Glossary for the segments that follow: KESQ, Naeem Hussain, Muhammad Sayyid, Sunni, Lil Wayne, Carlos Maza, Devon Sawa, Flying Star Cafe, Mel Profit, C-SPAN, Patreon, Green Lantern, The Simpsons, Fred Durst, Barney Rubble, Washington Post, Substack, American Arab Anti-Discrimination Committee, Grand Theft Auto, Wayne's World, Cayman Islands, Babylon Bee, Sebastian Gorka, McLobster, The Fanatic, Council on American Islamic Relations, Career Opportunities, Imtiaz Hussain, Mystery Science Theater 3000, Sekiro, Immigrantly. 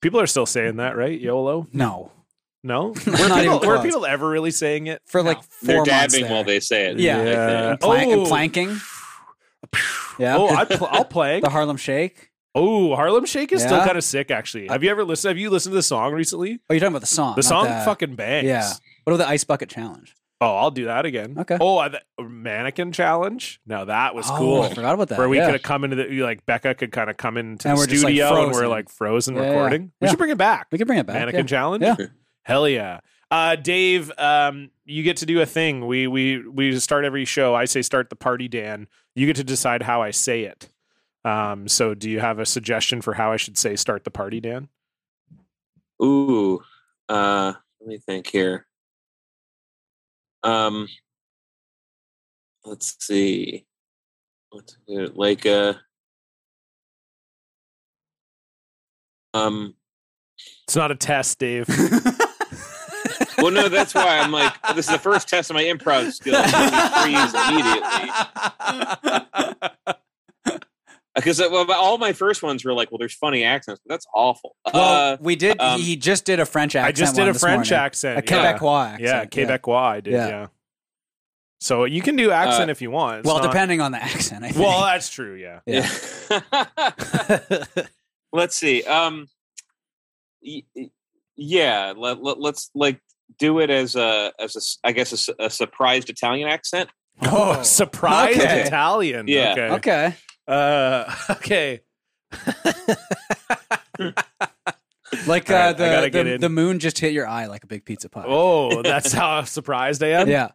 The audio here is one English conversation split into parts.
People are still saying that, right? YOLO? No. No? Were people ever really saying it? For like 4 months they're dabbing while they say it. Yeah. And planking. Yeah. Oh, I'll plank. The Harlem Shake. Oh, Harlem Shake is still kind of sick, actually. Have you listened to the song recently? Oh, you're talking about the song. The song fucking bangs. Yeah. What about the Ice Bucket Challenge? Oh, I'll do that again. Okay. Oh, the mannequin challenge. Now that was cool. I forgot about that. Where we could have come into the Becca could kind of come into the studio and we're like frozen recording. We should bring it back. We could bring it back. Mannequin challenge. Yeah. Hell yeah. Dave, you get to do a thing. We start every show. I say start the party, Dan. You get to decide how I say it. So do you have a suggestion for how I should say start the party, Dan? Ooh. Let me think here. Let's see. Like it's not a test, Dave. Well, no, that's why I'm like, this is the first test of my improv skills. Immediately. Because all my first ones were like, well, there's funny accents, but that's awful. Well, we did. He just did a French accent. I just did a French accent. A Quebecois accent. Yeah, Quebecois I did, yeah. So you can do accent if you want. It's depending on the accent, I think. Well, that's true, yeah. Let's see. Yeah, let's like do it as a surprised Italian accent. Oh, surprised Italian. Yeah. Okay. Okay. Like right, the moon just hit your eye like a big pizza pie. Oh, that's how surprised I am. Yeah.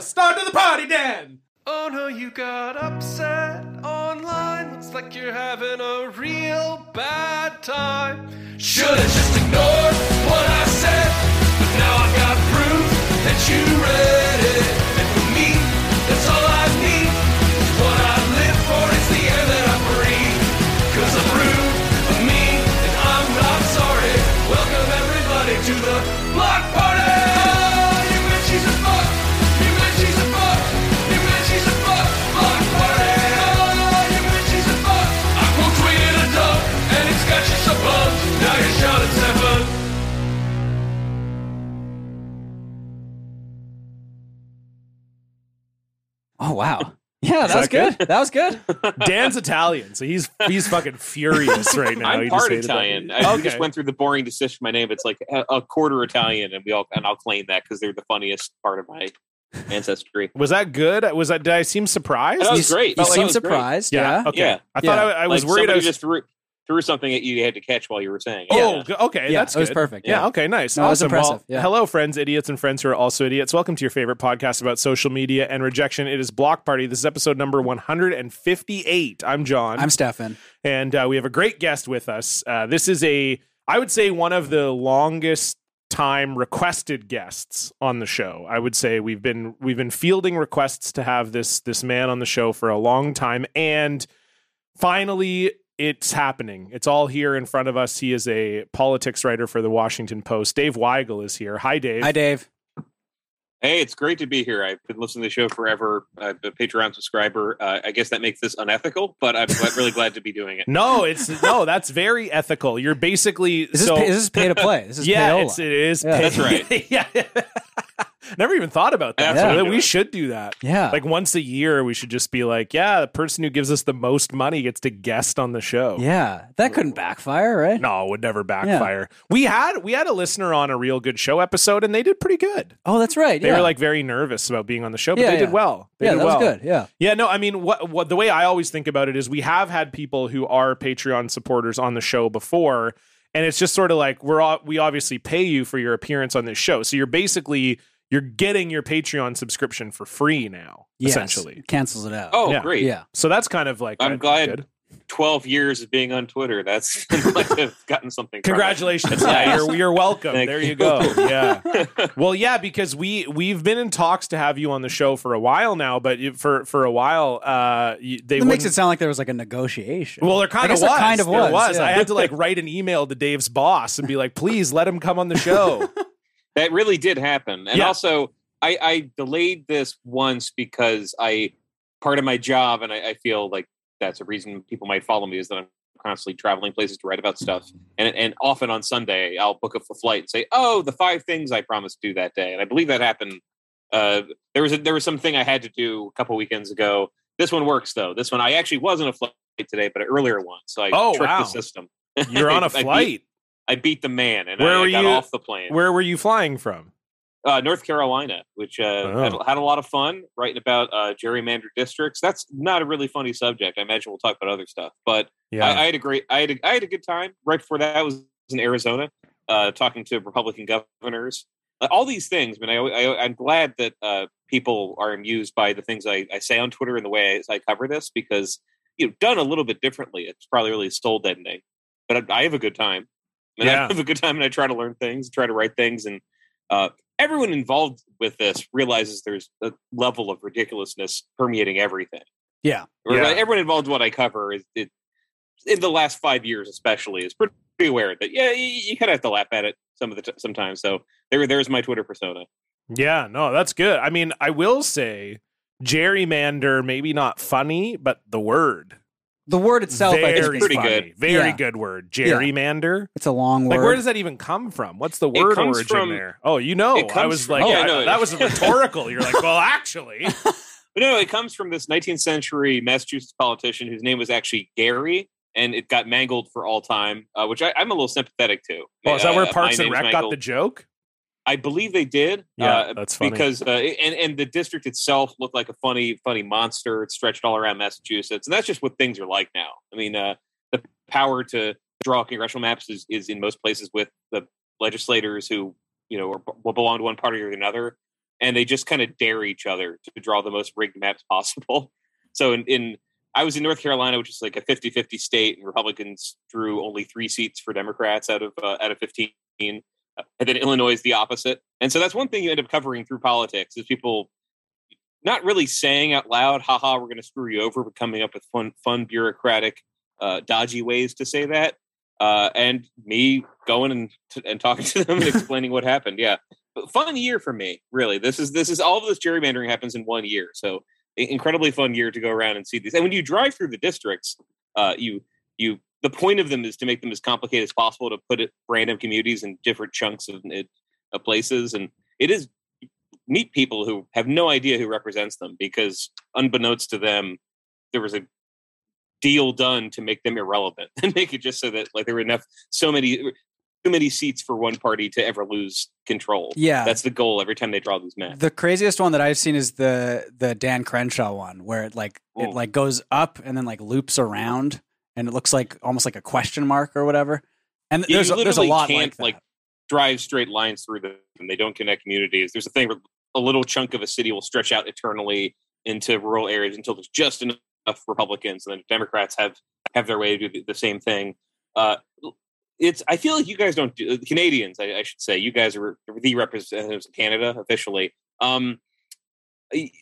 Start to the party, Dan. Oh no, you got upset online. Looks like you're having a real bad time. Should've just ignored what I said, but now I've got proof that you read it. And for me, that's all I need. What I live for is the air that I breathe. 'Cause I'm rude, I'm mean, and I'm not sorry. Welcome everybody to the block party. You bet she's a fuck. You bet she's a fuck. You bet she's a fuck. Block party. You bet she's a fuck. I will tweet it a dog, and it's got you so bugged. Now you shout at seven. Oh, wow. Yeah, that was good. That was good. Dan's Italian, so he's fucking furious right now. I'm part Italian. We just went through the boring decision of my name. It's like a quarter Italian, and I'll claim that because they're the funniest part of my ancestry. Was that good? Did I seem surprised? That was great. You seemed surprised. Great. Yeah. Okay. Yeah. I thought I was like worried. I was just threw something at you had to catch while you were saying. Oh, yeah. Okay. Yeah, that's good. It was perfect. Yeah. Okay. Nice. No, awesome. That was impressive. Yeah. Hello, friends, idiots, and friends who are also idiots. Welcome to your favorite podcast about social media and rejection. It is Block Party. This is episode number 158. I'm John. I'm Stefan. And we have a great guest with us. This is I would say, one of the longest time requested guests on the show. I would say we've been fielding requests to have this man on the show for a long time. And finally, it's happening. It's all here in front of us. He is a politics writer for the Washington Post. Dave Weigel is here. Hi, Dave. Hi, Dave. Hey, it's great to be here. I've been listening to the show forever. I'm a Patreon subscriber. I guess that makes this unethical, but I'm really glad to be doing it. No, that's very ethical. You're basically... Is this pay to play? This is payola. It is. Yeah. That's right. Yeah. Never even thought about that. Yeah. We should do that. Yeah. Like once a year, we should just be like, yeah, the person who gives us the most money gets to guest on the show. Yeah. That couldn't backfire, right? No, it would never backfire. Yeah. We had a listener on a Real Good Show episode and they did pretty good. Oh, that's right. They were like very nervous about being on the show, but they did well. That was good. Yeah. Yeah. No, I mean, what the way I always think about it is we have had people who are Patreon supporters on the show before. And it's just sort of like, we obviously pay you for your appearance on this show. So you're basically... You're getting your Patreon subscription for free now, essentially. Cancels it out. Oh, yeah. Great. Yeah. So that's kind of like... I'm glad good. 12 years of being on Twitter, that's like I've gotten something. Congratulations. Yeah, you're welcome. There you go. Yeah. Well, yeah, because we've been in talks to have you on the show for a while now, but for a while... That makes it sound like there was like a negotiation. Well, there kind of was. Yeah. I had to like write an email to Dave's boss and be like, please let him come on the show. That really did happen. And also, I delayed this once because part of my job, and I feel like that's a reason people might follow me, is that I'm constantly traveling places to write about stuff. And often on Sunday, I'll book a flight and say, oh, the 5 things I promised to do that day. And I believe that happened. There was something I had to do a couple weekends ago. This one works, though. This one, I actually was on a flight today, but an earlier one. So I tricked the system. You're on a flight. I beat the man, and I got off the plane. Where were you flying from? North Carolina, which had a lot of fun writing about gerrymandered districts. That's not a really funny subject. I imagine we'll talk about other stuff, but yeah. I had a good time. Right before that, I was in Arizona talking to Republican governors. All these things, man. I'm glad that people are amused by the things I say on Twitter and the way I cover this, because done a little bit differently, it's probably really soul deadening. But I have a good time. And I have a good time, and I try to learn things, try to write things, and everyone involved with this realizes there's a level of ridiculousness permeating everything. Yeah, everyone involved in what I cover is in the last 5 years, especially, is pretty aware that you kind of have to laugh at it sometimes. So there's my Twitter persona. Yeah, no, that's good. I mean, I will say gerrymander, maybe not funny, but the word. The word itself, I think, is pretty good. Very good word. Gerrymander. Yeah. It's a long word. Like, where does that even come from? What's the word origin there? Oh, I was like, that was rhetorical. You're like, well, actually. But no, it comes from this 19th century Massachusetts politician whose name was actually Gary, and it got mangled for all time, which I'm a little sympathetic to. Oh, is that where Parks and Rec got the joke? I believe they did. Yeah, that's funny. Because and the district itself looked like a funny monster. It stretched all around Massachusetts, and that's just what things are like now. I mean, the power to draw congressional maps is in most places with the legislators who belong to one party or another, and they just kind of dare each other to draw the most rigged maps possible. So I was in North Carolina, which is like a 50-50 state, and Republicans drew only 3 seats for Democrats out of 15. And then Illinois is the opposite. And so that's one thing you end up covering through politics is people not really saying out loud, haha, we're going to screw you over, but coming up with fun bureaucratic, dodgy ways to say that. And me going and talking to them and explaining what happened. Yeah. But fun year for me, really. This is all of this gerrymandering happens in one year. So incredibly fun year to go around and see these. And when you drive through the districts, the point of them is to make them as complicated as possible, to put random communities in different chunks of places. And it is meet people who have no idea who represents them, because unbeknownst to them, there was a deal done to make them irrelevant and make it just so that like there were too many seats for one party to ever lose control. Yeah. That's the goal every time they draw these maps. The craziest one that I've seen is the Dan Crenshaw one, where it goes up and then like loops around. And it looks like almost like a question mark or whatever. And there's a lot can't, like drive straight lines through them, and they don't connect communities. There's a thing where a little chunk of a city will stretch out eternally into rural areas until there's just enough Republicans, and then Democrats have their way to do the same thing. I feel like you guys don't do Canadians. I should say you guys are the representatives of Canada officially.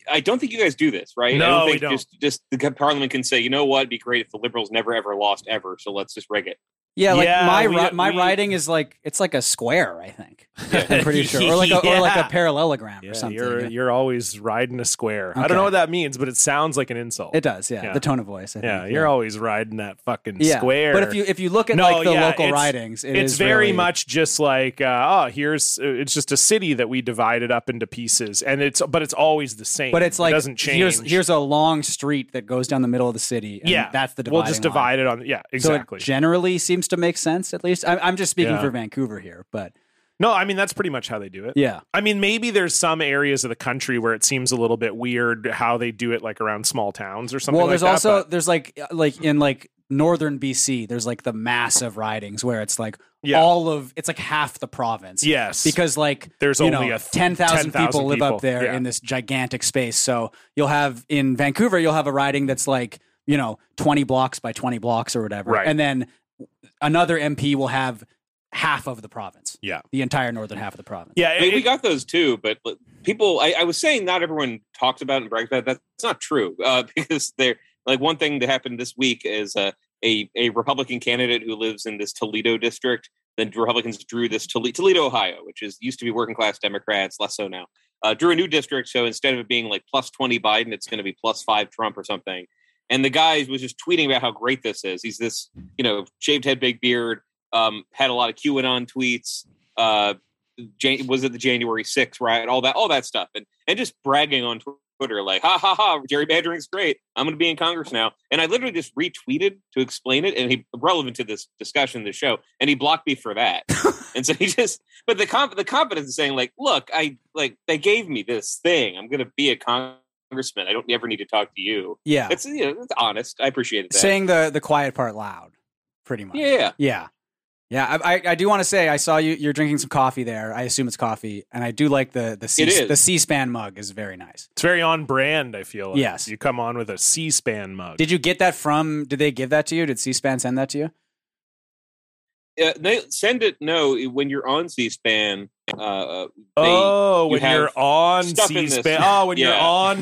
I don't think you guys do this, right? No, I don't think we don't. Just the Parliament can say, you know what? It'd be great if the Liberals never, ever lost ever. So let's just rig it. Yeah, my riding is like, it's like a square, I think. Yeah. I'm pretty sure. Or like a parallelogram or something. You're always riding a square. Okay. I don't know what that means, but it sounds like an insult. It does, yeah. The tone of voice, I think. Yeah, you're always riding that fucking square. But if you look at local ridings, it's very much just like, it's just a city that we divided up into pieces, and it's always the same. But it's like, it doesn't change. Here's a long street that goes down the middle of the city, and that's the dividing line. We'll just divide it on, exactly. So it generally seems to make sense, at least. I'm just speaking for Vancouver here, but no, I mean that's pretty much how they do it. Yeah, I mean maybe there's some areas of the country where it seems a little bit weird how they do it, like around small towns or something. Well, there's there's in like northern BC, there's like the massive ridings where it's like all of it's like half the province. Yes, because like there's only 10,000 people live up there in this gigantic space. So you'll have in Vancouver, you'll have a riding that's like 20 blocks by 20 blocks or whatever, right. And then another MP will have half of the province. Yeah. The entire northern half of the province. Yeah. I mean, we got those too, but people, I was saying not everyone talks about it and brags about it. That's not true. Because they're like, one thing that happened this week is a Republican candidate who lives in this Toledo district. Then Republicans drew this Toledo, Ohio, which used to be working class Democrats, less so now, drew a new district. So instead of it being like plus 20 Biden, it's going to be plus 5 Trump or something. And the guy was just tweeting about how great this is. He's this, you know, shaved head, big beard, had a lot of QAnon tweets. Was it the January 6th, right? All that stuff. And just bragging on Twitter, like, ha, ha, ha, gerrymandering's great. I'm going to be in Congress now. And I literally just retweeted to explain it, and he relevant to this discussion, this show, and he blocked me for that. And so he just, but the confidence is saying, like, look, they gave me this thing. I'm going to be a congressman. I don't ever need to talk to you. Yeah. It's, you know, it's honest. I appreciate that. Saying the quiet part loud, pretty much. Yeah. Yeah. Yeah, I do want to say I saw you're drinking some coffee there. I assume it's coffee, and I do like the C-SPAN mug is very nice. It's very on brand, I feel like. Yes. You come on with a C-SPAN mug. Did you get that did they give that to you? Did C-SPAN send that to you? They send it, no, when you're on C-SPAN. You're on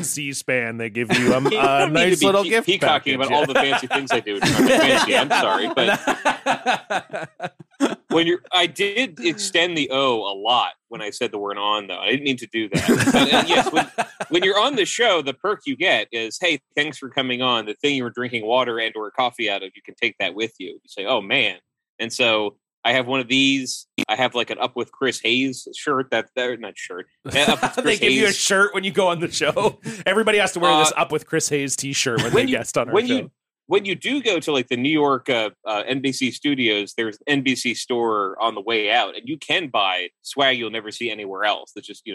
C-SPAN, they give you a nice little gift peacocking package. About all the fancy things I do. It's not fancy, I'm sorry, but I did extend the O a lot when I said the word on, though. I didn't mean to do that. And yes, when you're on the show, the perk you get is, hey, thanks for coming on. The thing you were drinking water and or coffee out of, you can take that with you. You say, oh, man. And so I have one of these. I have like an Up With Chris Hayes shirt. They give you a shirt when you go on the show. Everybody has to wear this Up With Chris Hayes t-shirt when they guest on our show. When you do go to like the New York NBC studios, there's an NBC store on the way out, and you can buy swag you'll never see anywhere else. That's just,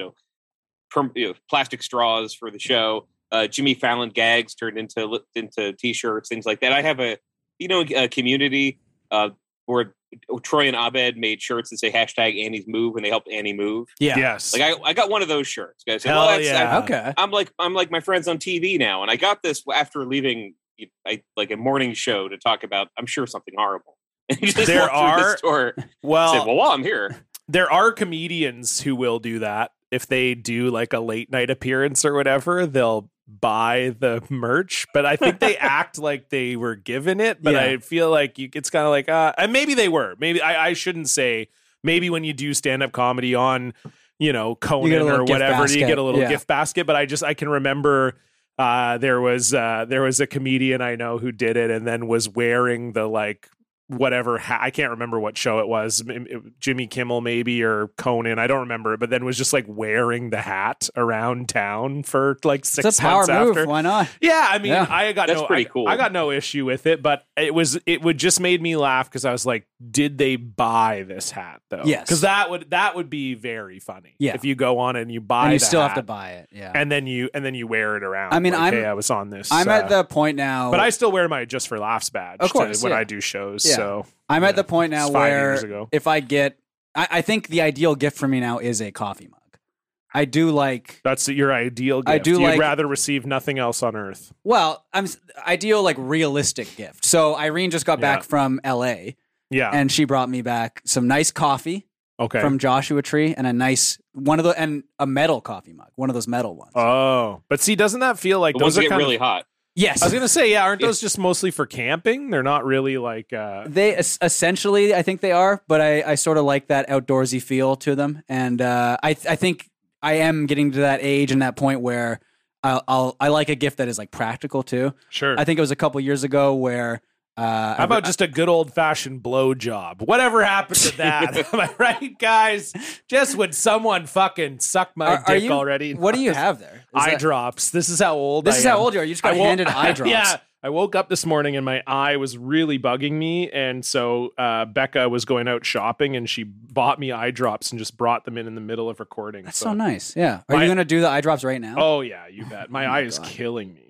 plastic straws for the show. Jimmy Fallon gags turned into t-shirts, things like that. I have a Community where Troy and Abed made shirts that say hashtag Annie's move when they helped Annie move. Yeah. Yes. Like I got one of those shirts, guys. Hell yeah. Okay. I'm like my friends on TV now. And I got this after leaving a morning show to talk about, I'm sure, something horrible. And just I'm here. There are comedians who will do that. If they do like a late night appearance or whatever, they'll buy the merch, but I think they act like they were given it, but yeah. I feel like it's kind of like and maybe they were. Maybe I shouldn't say maybe when you do stand-up comedy on, Conan or whatever, you get a little gift basket, but I can remember there was a comedian I know who did it and then was wearing the like whatever I can't remember what show it was, Jimmy Kimmel maybe or Conan, I don't remember, but then was just like wearing the hat around town for like 6 months after. Move. Why not? Yeah, I mean, yeah. I got no issue with it, but it would just made me laugh because I was like, did they buy this hat though? Yes, because that would be very funny. Yeah, if you go on and you buy, and you still have to buy it. Yeah, and then you wear it around. I mean, like, hey, I was on this. I'm at the point now, but I still wear my Just for Laughs badge when I do shows. Yeah. So I'm at the point now where if I think the ideal gift for me now is a coffee mug. I do like, that's your ideal gift. You'd rather receive nothing else on earth. Well, I'm ideal, like realistic gift. So Irene just got back from LA. Yeah. And she brought me back some nice coffee from Joshua Tree and a nice a metal coffee mug, one of those metal ones. Oh, but see, doesn't that feel like those are kind of really hot? Yes. I was going to say, aren't those just mostly for camping? They're not really like... They essentially, I think they are, but I sort of like that outdoorsy feel to them. And I think I am getting to that age and that point where I like a gift that is like practical too. Sure. I think it was a couple years ago where... How about just a good old-fashioned blowjob? Whatever happened to that? Am I right, guys? Just when someone fucking sucked my dick already. What do you have there? Eye drops. This is how old I am. This is how old you are. You just got handed eye drops. Yeah. I woke up this morning and my eye was really bugging me. And so Becca was going out shopping and she bought me eye drops and just brought them in the middle of recording. That's so nice. Yeah. Are you going to do the eye drops right now? Oh, yeah. You bet. My eye is killing me.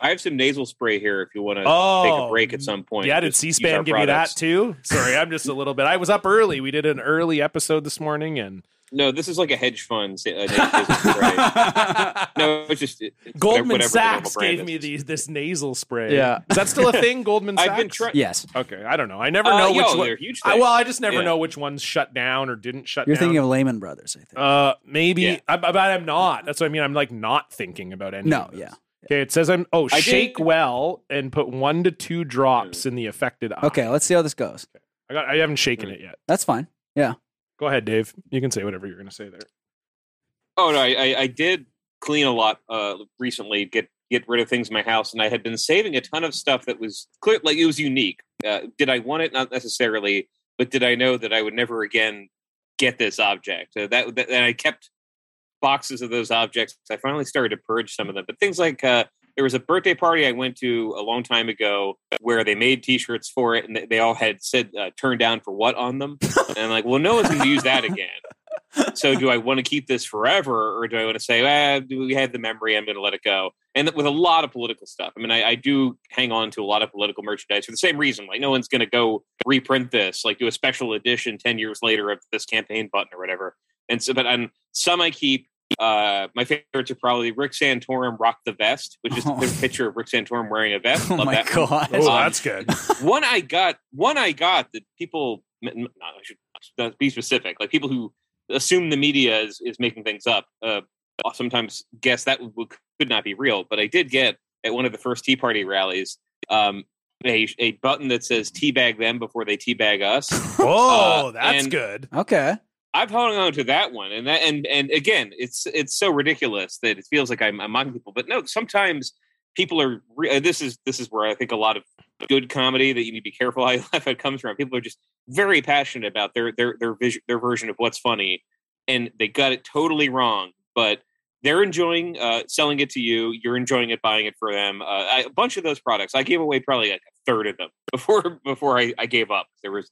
I have some nasal spray here if you want to take a break at some point. Yeah, did C-SPAN give you that too? Sorry, I'm just a little bit. I was up early. We did an early episode this morning. No, this is like a hedge fund. No, it's just... Goldman Sachs gave me this nasal spray. Yeah. Is that still a thing, Goldman Sachs? Yes. Okay, I don't know. I never know which one... Huge I just never know which one's shut down or didn't shut down. You're thinking of Lehman Brothers, I think. Maybe. Yeah. But I'm not. That's what I mean. I'm like not thinking about anything. No, yeah. Okay, it says I shake well and put 1 to 2 drops in the affected eye. Okay, let's see how this goes. Okay. I haven't shaken it yet. That's fine. Yeah. Go ahead, Dave. You can say whatever you're going to say there. Oh, no, I did clean a lot recently, get get rid of things in my house, and I had been saving a ton of stuff that was clear, like it was unique. Did I want it? Not necessarily, but did I know that I would never again get this object? That and I kept boxes of those objects. I finally started to purge some of them, but things like there was a birthday party I went to a long time ago where they made T-shirts for it, and they all had said "turned down for what" on them, and I'm like, well, no one's going to use that again. So do I want to keep this forever, or do I want to say, we had the memory, I'm going to let it go? And with a lot of political stuff. I mean, I do hang on to a lot of political merchandise for the same reason. Like, no one's going to go reprint this, like do a special edition 10 years later of this campaign button or whatever. And so, but some I keep. My favorites are probably Rick Santorum Rock the Vest, which is the picture of Rick Santorum wearing a vest. Oh my God. Oh, that's good. One I got that people, I should be specific, like people who assume the media is making things up. I'll sometimes guess that could not be real, but I did get at one of the first Tea Party rallies a button that says "teabag them before they teabag us." Oh, that's good. Okay, I've hung on to that one, and again, it's so ridiculous that it feels like I'm mocking people. But no, sometimes people are. This is where I think a lot of good comedy that you need to be careful how you laugh at comes from. People are just very passionate about their version of what's funny, and they got it totally wrong, but they're enjoying selling it to you. You're enjoying it, buying it for them. A bunch of those products, I gave away probably like a third of them before I gave up. There was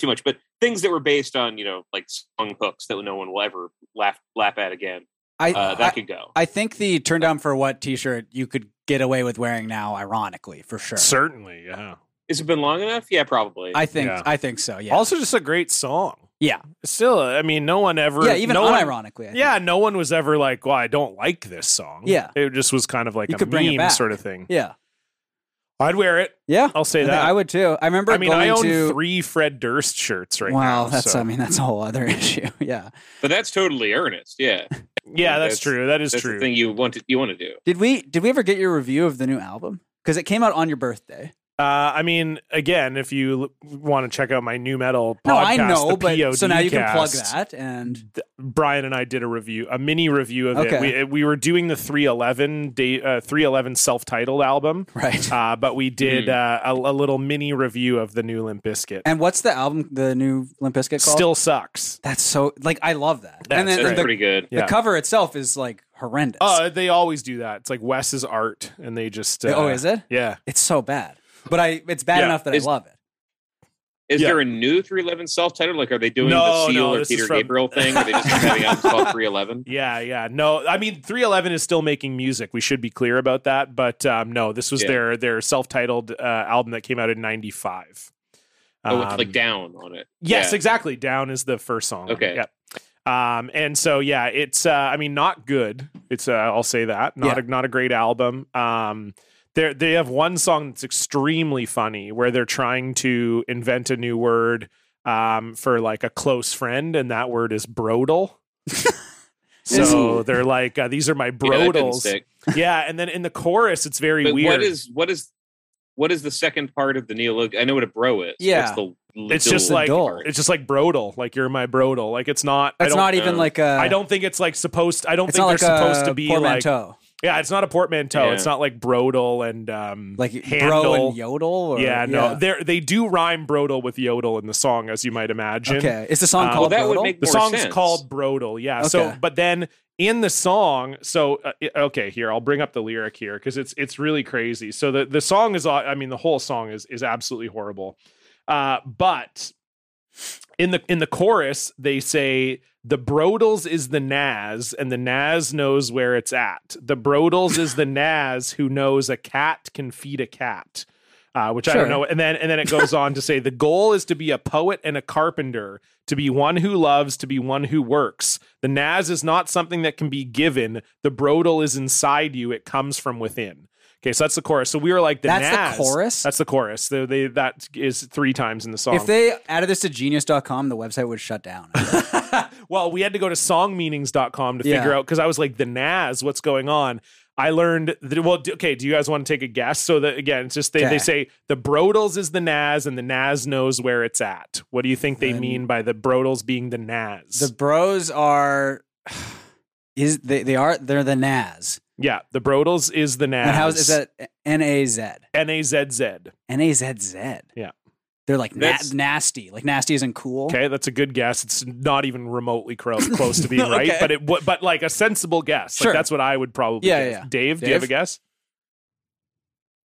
too much, but things that were based on, like song hooks that no one will ever laugh at again. That could go. I think the "turn down for what" T-shirt you could get away with wearing now, ironically, for sure. Certainly, yeah. Has it been long enough? Yeah, probably. I think so. Yeah. Also, just a great song. Yeah. Still, I mean, no one ever. Yeah, even unironically. Yeah, no one was ever like, "Well, I don't like this song." Yeah, it just was kind of like a meme sort of thing. Yeah. I'd wear it. Yeah, I'll say that I would too. I remember. I mean, I own three Fred Durst shirts right now. Wow, that's. So. I mean, that's a whole other issue. Yeah, but that's totally earnest. Yeah, yeah, that's true. That's true. The thing you want to do. Did we ever get your review of the new album? Because it came out on your birthday. I mean, again, if you want to check out my new metal podcast, so now you can plug that. And Brian and I did a mini review of it. We were doing the 311 self-titled album, right? But we did a little mini review of the new Limp Bizkit. And what's the album, the new Limp Bizkit, called? Still Sucks. That's so I love that. That's pretty good. The cover itself is like horrendous. They always do that. It's like Wes's art, and they just is it? Yeah, it's so bad. But it's bad enough that I love it. Is there a new 311 self-titled? Like, are they doing the Seal or Peter Gabriel thing? Are they just having out called 311? Yeah. No, I mean, 311 is still making music. We should be clear about that. But no, this was their self-titled album that came out in 95. It's like Down on it. Yes, exactly. Down is the first song. Okay. Yep. And so, it's, not good. It's, I'll say that. Not a great album. They have one song that's extremely funny where they're trying to invent a new word for like a close friend, and that word is brodel. So they're like, these are my brodels. Yeah, and then in the chorus, it's very weird. What is the second part of the neologism? I know what a bro is. Yeah, it's just like brodel. Like, you're my brodel. Like, it's not. It's not even like. I don't think it's like supposed. I don't think they're supposed to be portmanteau. Like. Yeah, it's not a portmanteau. Yeah. It's not like brodel and like handle. Bro and yodel. Or, they do rhyme brodel with yodel in the song, as you might imagine. Okay, is the song called brodel? The song's called brodel. Yeah. Okay. So, but then in the song, here I'll bring up the lyric here because it's really crazy. So the song is, the whole song is absolutely horrible. But in the chorus, they say. The Brodels is the Naz, and the Naz knows where it's at. The Brodels is the Naz who knows a cat can feed a cat, which I don't know. And then it goes on to say, the goal is to be a poet and a carpenter, to be one who loves, to be one who works. The Naz is not something that can be given. The Brodel is inside you. It comes from within. Okay, so that's the chorus. So we were like, that's the chorus? That's the chorus. That is three times in the song. If they added this to genius.com, the website would shut down. Well, we had to go to songmeanings.com to figure out, because I was like, the Naz, what's going on? I learned that, do you guys want to take a guess? So that, again, it's just they say the Brodels is the Naz, and the Naz knows where it's at. What do you think they mean by the Brodels being the Naz? The Bros are they're the Naz. Yeah, the Brodels is the Naz. How is that? N-A-Z. N-A-Z-Z. N-A-Z-Z. Yeah. They're like nasty. Like nasty isn't cool. Okay, that's a good guess. It's not even remotely close to being okay. Right, but but like a sensible guess. Like sure. That's what I would probably guess. Yeah. Dave, do you have a guess?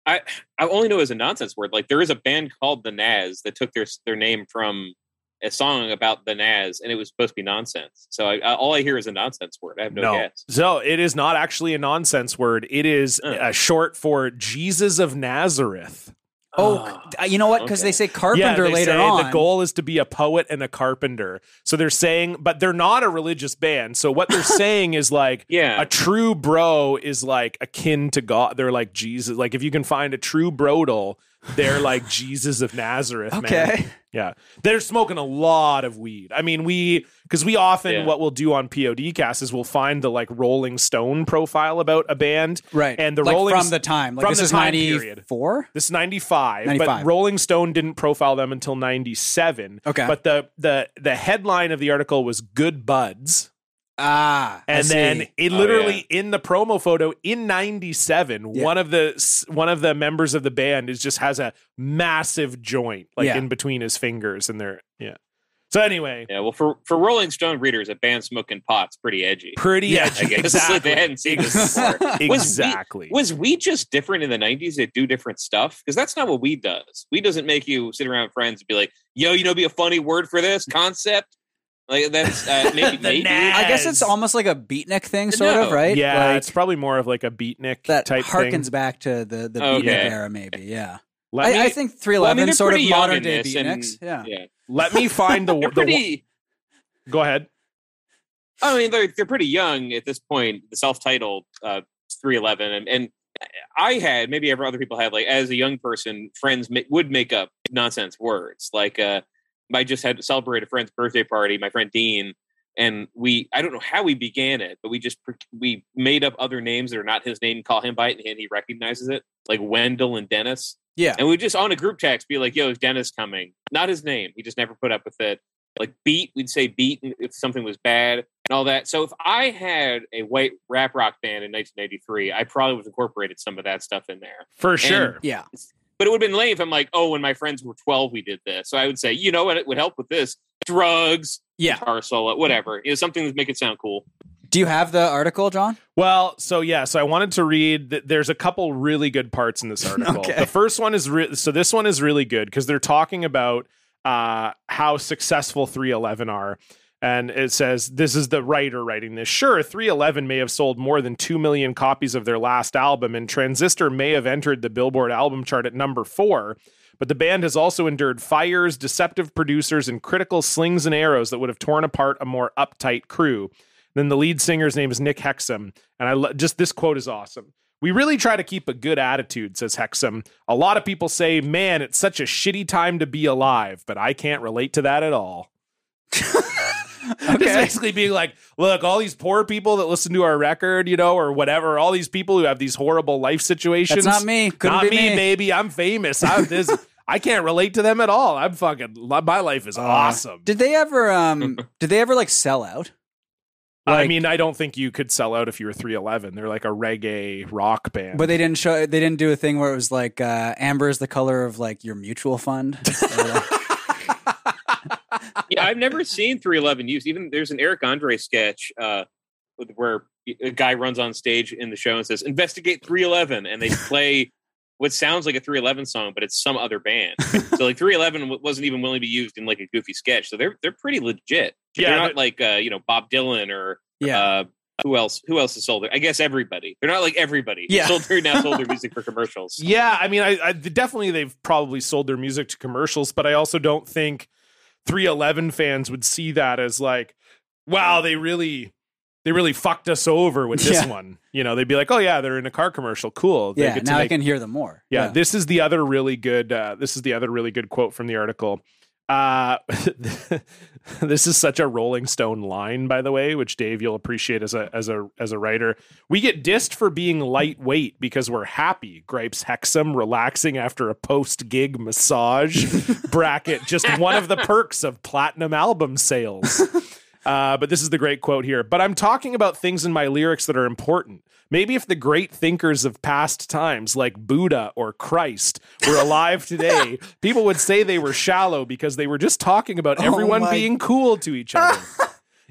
I only know it as a nonsense word. Like there is a band called the Naz that took their name from a song about the Naz, and it was supposed to be nonsense. So all I hear is a nonsense word. I have no guess. So it is not actually a nonsense word. It is a short for Jesus of Nazareth. Oh, you know what? Because they say carpenter they later say on. The goal is to be a poet and a carpenter. So they're saying, but they're not a religious band. So what they're saying is like, a true bro is like akin to God. They're like Jesus. Like if you can find a true brodel, they're like Jesus of Nazareth, man. Yeah. They're smoking a lot of weed. I mean, because we often, what we'll do on PODcast is we'll find the like Rolling Stone profile about a band. Right. And the like Rolling from the time. Like from this is 94? Period. This is 95. But Rolling Stone didn't profile them until 97. Okay. But the headline of the article was Good Buds. Ah, and then it literally in the promo photo in 97, one of the members of the band has a massive joint in between his fingers and they're So anyway, well, for Rolling Stone readers, a band smoking pot's pretty edgy. I guess. Exactly. They hadn't seen this before. Exactly. Was we just different in the 90s? They do different stuff? Because that's not what weed does. Weed doesn't make you sit around with friends and be like, yo, be a funny word for this concept. Like that's maybe. I guess it's almost like a beatnik thing, sort of, right? Yeah, like, it's probably more of like a beatnik that type harkens thing. Back to the beatnik era, maybe. Yeah, I think 311 sort of modern day beatniks. Yeah, let me find the Go ahead. I mean, they're pretty young at this point. The self-titled 311, and I had maybe other people had like as a young person, friends would make up nonsense words like. I just had to celebrate a friend's birthday party, my friend Dean, and I don't know how we began it, but we made up other names that are not his name, call him by it, and he recognizes it, like Wendell and Dennis. Yeah. And we just on a group text be like, yo, is Dennis coming? Not his name. He just never put up with it. Like beat, we'd say beat if something was bad and all that. So if I had a white rap rock band in 1983, I probably would have incorporated some of that stuff in there. For sure. Yeah. But it would have been lame if I'm like, oh, when my friends were 12, we did this. So I would say, you know what? It would help with this. Drugs, guitar solo, whatever. You know, something that make it sound cool. Do you have the article, John? Well, so I wanted to read that there's a couple really good parts in this article. Okay. The first one is, this one is really good because they're talking about how successful 311 are. And it says, this is the writer writing this. Sure, 311 may have sold more than 2 million copies of their last album, and Transistor may have entered the Billboard album chart at number 4, but the band has also endured fires, deceptive producers, and critical slings and arrows that would have torn apart a more uptight crew. Then the lead singer's name is Nick Hexum, and I just this quote is awesome. We really try to keep a good attitude, says Hexum. A lot of people say, man, it's such a shitty time to be alive, but I can't relate to that at all. Okay. Just basically being like, look, all these poor people that listen to our record, or whatever, all these people who have these horrible life situations. That's not me. Couldn't be me, baby. I'm famous. I can't relate to them at all. My life is awesome. Did they ever like sell out? Like, I mean, I don't think you could sell out if you were 311. They're like a reggae rock band. But they didn't do a thing where it was like, amber is the color of like your mutual fund. Yeah, I've never seen 311 used. Even there's an Eric Andre sketch where a guy runs on stage in the show and says, investigate 311. And they play what sounds like a 311 song, but it's some other band. So like 311 wasn't even willing to be used in like a goofy sketch. So they're pretty legit. Yeah, they're not like, Bob Dylan or who else has sold it? I guess everybody. They're not like everybody. Yeah. Sold their music for commercials. Yeah, I mean, I definitely they've probably sold their music to commercials, but I also don't think 311 fans would see that as like, wow, they really fucked us over with this one. They'd be like, oh yeah, they're in a car commercial. Cool. They get now I can hear them more. Yeah, yeah. This is the other really good. This is the other really good quote from the article. This is such a Rolling Stone line, by the way, which Dave, you'll appreciate as a writer. We get dissed for being lightweight because we're happy, gripes Hexum, relaxing after a post-gig massage. Bracket, just one of the perks of platinum album sales. But this is the great quote here. But I'm talking about things in my lyrics that are important. Maybe if the great thinkers of past times, like Buddha or Christ, were alive today, people would say they were shallow because they were just talking about everyone being cool to each other.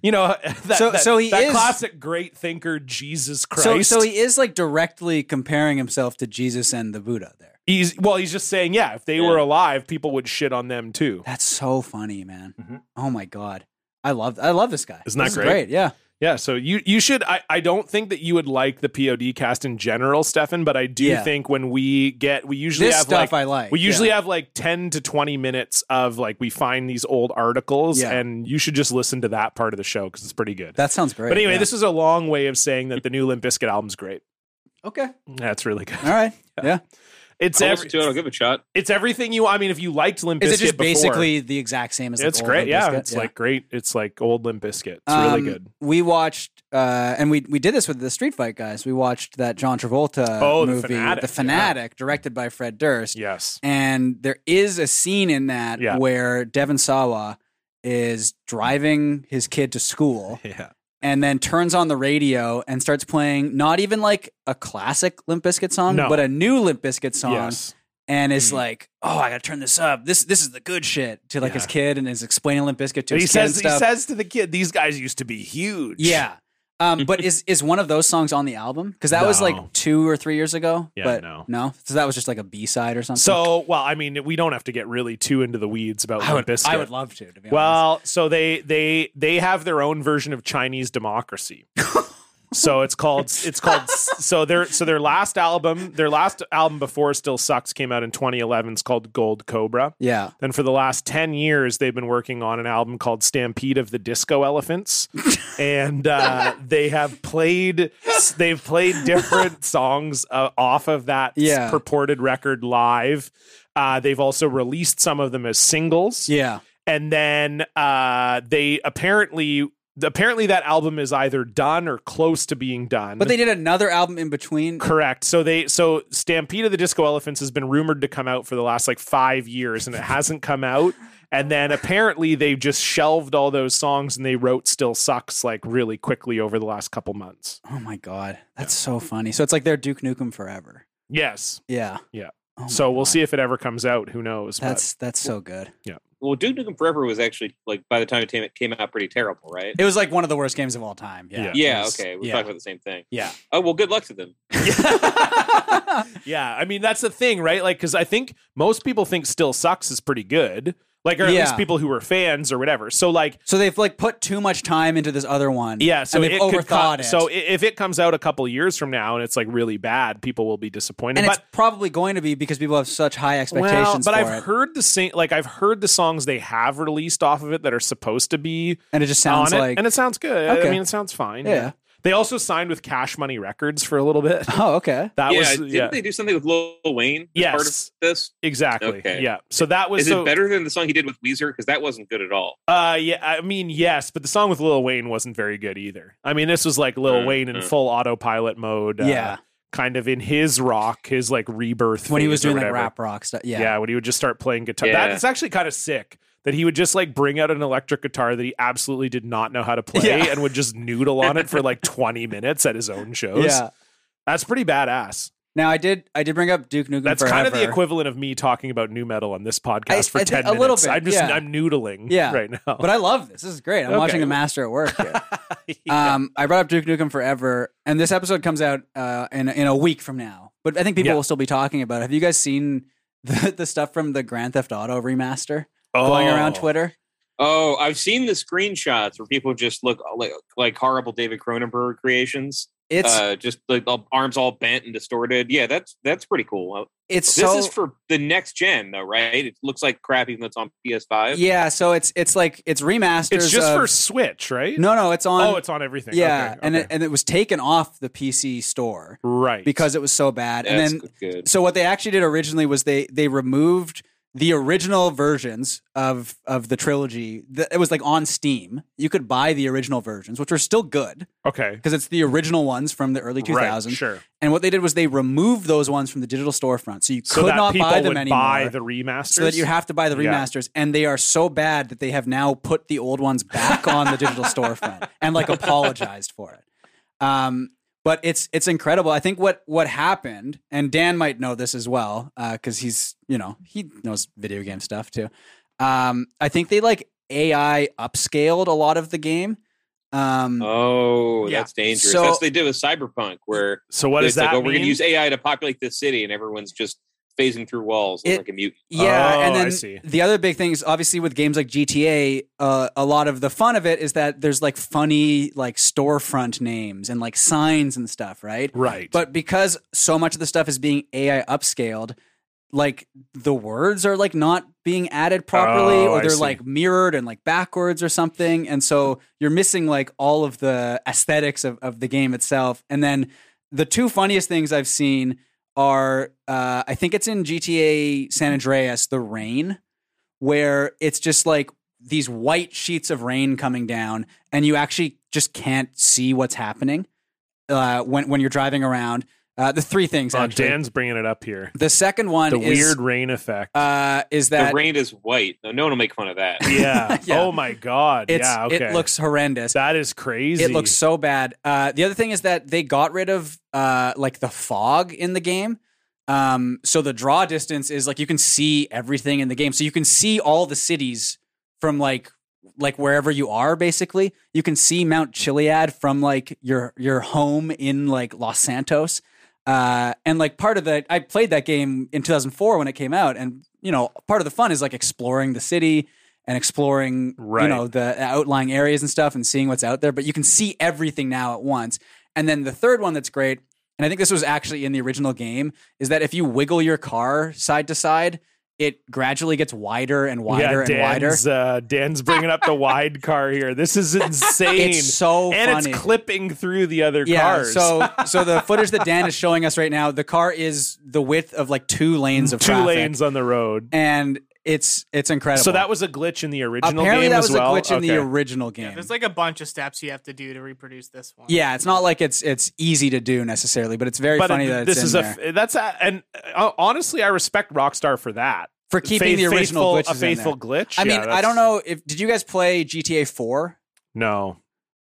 You know, that classic great thinker, Jesus Christ. So he is like directly comparing himself to Jesus and the Buddha there. He's just saying, yeah, if they were alive, people would shit on them too. That's so funny, man. Mm-hmm. Oh my God. I love this guy. Isn't that great? Great? Yeah. Yeah. So you should, I don't think that you would like the POD cast in general, Stefan, but I do think when we usually have 10 to 20 minutes of like, we find these old articles and you should just listen to that part of the show. 'Cause it's pretty good. That sounds great. But anyway, this is a long way of saying that the new Limp Bizkit album's great. Okay. That's really good. All right. Yeah. I'll give it a shot. It's everything you. I mean, if you liked Limp Bizkit, is it just basically the exact same as? It's great. Yeah, it's like great. It's like old Limp Bizkit. It's really good. We watched, and we did this with the Street Fight guys. We watched that John Travolta movie, The Fanatic, directed by Fred Durst. Yes, and there is a scene in that where Devon Sawa is driving his kid to school. Yeah. And then turns on the radio and starts playing not even like a classic Limp Bizkit song, but a new Limp Bizkit song. Yes. And is like, oh, I got to turn this up. This is the good shit to his kid, and is explaining Limp Bizkit to his kid and stuff. He says to the kid, these guys used to be huge. Yeah. But is one of those songs on the album? Because that was like 2 or 3 years ago. Yeah, but no. So that was just like a B-side or something. So, well, I mean, we don't have to get really too into the weeds about Limp Bizkit. I would love to be honest. Well, so they have their own version of Chinese democracy. So it's called. So their last album before Still Sucks came out in 2011. It's called Gold Cobra. Yeah. And for the last 10 years, they've been working on an album called Stampede of the Disco Elephants, and they've played different songs off of that purported record live. They've also released some of them as singles. Yeah. And then they apparently that album is either done or close to being done. But they did another album in between. Correct. So Stampede of the Disco Elephants has been rumored to come out for the last like 5 years and it hasn't come out. And then apparently they've just shelved all those songs and they wrote Still Sucks like really quickly over the last couple months. Oh my God. That's so funny. So it's like they're Duke Nukem Forever. Yes. Yeah. Yeah. Oh so we'll see if it ever comes out. Who knows? That's so good. Yeah. Well, Duke Nukem Forever was actually, like, by the time it came out, pretty terrible, right? It was, like, one of the worst games of all time. Yeah. Yeah, okay. We're talking about the same thing. Yeah. Oh, well, good luck to them. Yeah. I mean, that's the thing, right? Like, because I think most people think Still Sucks is pretty good. Like, or at least people who were fans or whatever. So, like... So they've, like, put too much time into this other one. Yeah, so they've overthought it. So if it comes out a couple of years from now and it's, like, really bad, people will be disappointed. And it's probably going to be because people have such high expectations I've heard the songs they have released off of it that are supposed to be... And it just sounds like... And it sounds good. Okay. I mean, it sounds fine. Yeah. They also signed with Cash Money Records for a little bit. Oh, okay. Didn't they do something with Lil Wayne? Yes. Part of this? Exactly. Okay. Yeah. So that was... Is it better than the song he did with Weezer? Because that wasn't good at all. Yeah. I mean, yes, but the song with Lil Wayne wasn't very good either. I mean, this was like Lil Wayne in full autopilot mode. Yeah. Kind of in his rock, his like rebirth. When he was doing like rap rock stuff. Yeah. Yeah. When he would just start playing guitar. Yeah. That is actually kind of sick. That he would just like bring out an electric guitar that he absolutely did not know how to play and would just noodle on it for like 20 minutes at his own shows. Yeah. That's pretty badass. Now I did bring up Duke Nukem Forever. That's kind of the equivalent of me talking about nu metal on this podcast for 10 minutes. A little bit. I'm noodling right now. But I love this. This is great. I'm watching a master at work here. I brought up Duke Nukem Forever, and this episode comes out in a week from now. But I think people will still be talking about it. Have you guys seen the stuff from the Grand Theft Auto remaster? Going around Twitter. Oh, I've seen the screenshots where people just look like horrible David Cronenberg creations. It's just like arms all bent and distorted. Yeah, that's pretty cool. This is for the next gen though, right? It looks like crap even though it's on PS5. Yeah, so it's like it's remasters. It's just for Switch, right? No, it's on. Oh, it's on everything. Yeah, okay. and it was taken off the PC store, right? Because it was so bad. That's good. So what they actually did originally was they removed the original versions of the trilogy, it was like on Steam. You could buy the original versions, which were still good. Okay. Because it's the original ones from the early 2000s. Right, sure. And what they did was they removed those ones from the digital storefront. So you could not buy them anymore. Buy the remasters? So that you have to buy the remasters. Yeah. And they are so bad that they have now put the old ones back on the digital storefront and like apologized for it. But it's incredible. I think what happened, and Dan might know this as well, because he's, you know, he knows video game stuff too. I think they like AI upscaled a lot of the game. That's dangerous. So, that's what they did with Cyberpunk, where we're going to use AI to populate this city, and everyone's just phasing through walls like a mutant. Yeah, and then the other big thing is obviously with games like GTA, a lot of the fun of it is that there's like funny like storefront names and like signs and stuff, right? Right. But because so much of the stuff is being AI upscaled, like the words are like not being added properly, or they're like mirrored and like backwards or something, and so you're missing like all of the aesthetics of the game itself. And then the two funniest things I've seen are I think it's in GTA San Andreas, the rain, where it's just like these white sheets of rain coming down and you actually just can't see what's happening when you're driving around. The three things, actually. Dan's bringing it up here. The second one is... the weird rain effect. Is that... the rain is white. No one will make fun of that. Yeah. Yeah. Oh, my God. It looks horrendous. That is crazy. It looks so bad. The other thing is that they got rid of... like the fog in the game. So the draw distance is like you can see everything in the game. So you can see all the cities from like wherever you are, basically. You can see Mount Chiliad from like your home in like Los Santos. And like part of that, I played that game in 2004 when it came out, and you know, part of the fun is like exploring the city and exploring, right, you know, the outlying areas and stuff and seeing what's out there, but you can see everything now at once. And then the third one that's great, and I think this was actually in the original game, is that if you wiggle your car side to side, it gradually gets wider and wider and wider. Dan's bringing up the wide car here. This is insane. It's so funny. And it's clipping through the other cars. So the footage that Dan is showing us right now, the car is the width of like two lanes of traffic. Two lanes on the road. And... It's incredible. So that was a glitch in the original game as well? Apparently that was a glitch in the original game. Yeah, there's like a bunch of steps you have to do to reproduce this one. Yeah, it's not like it's easy to do necessarily, but it's very funny that it's in there. And honestly, I respect Rockstar for that. For keeping the original glitches in there. A faithful glitch? I mean, I don't know. Did you guys play GTA 4? No.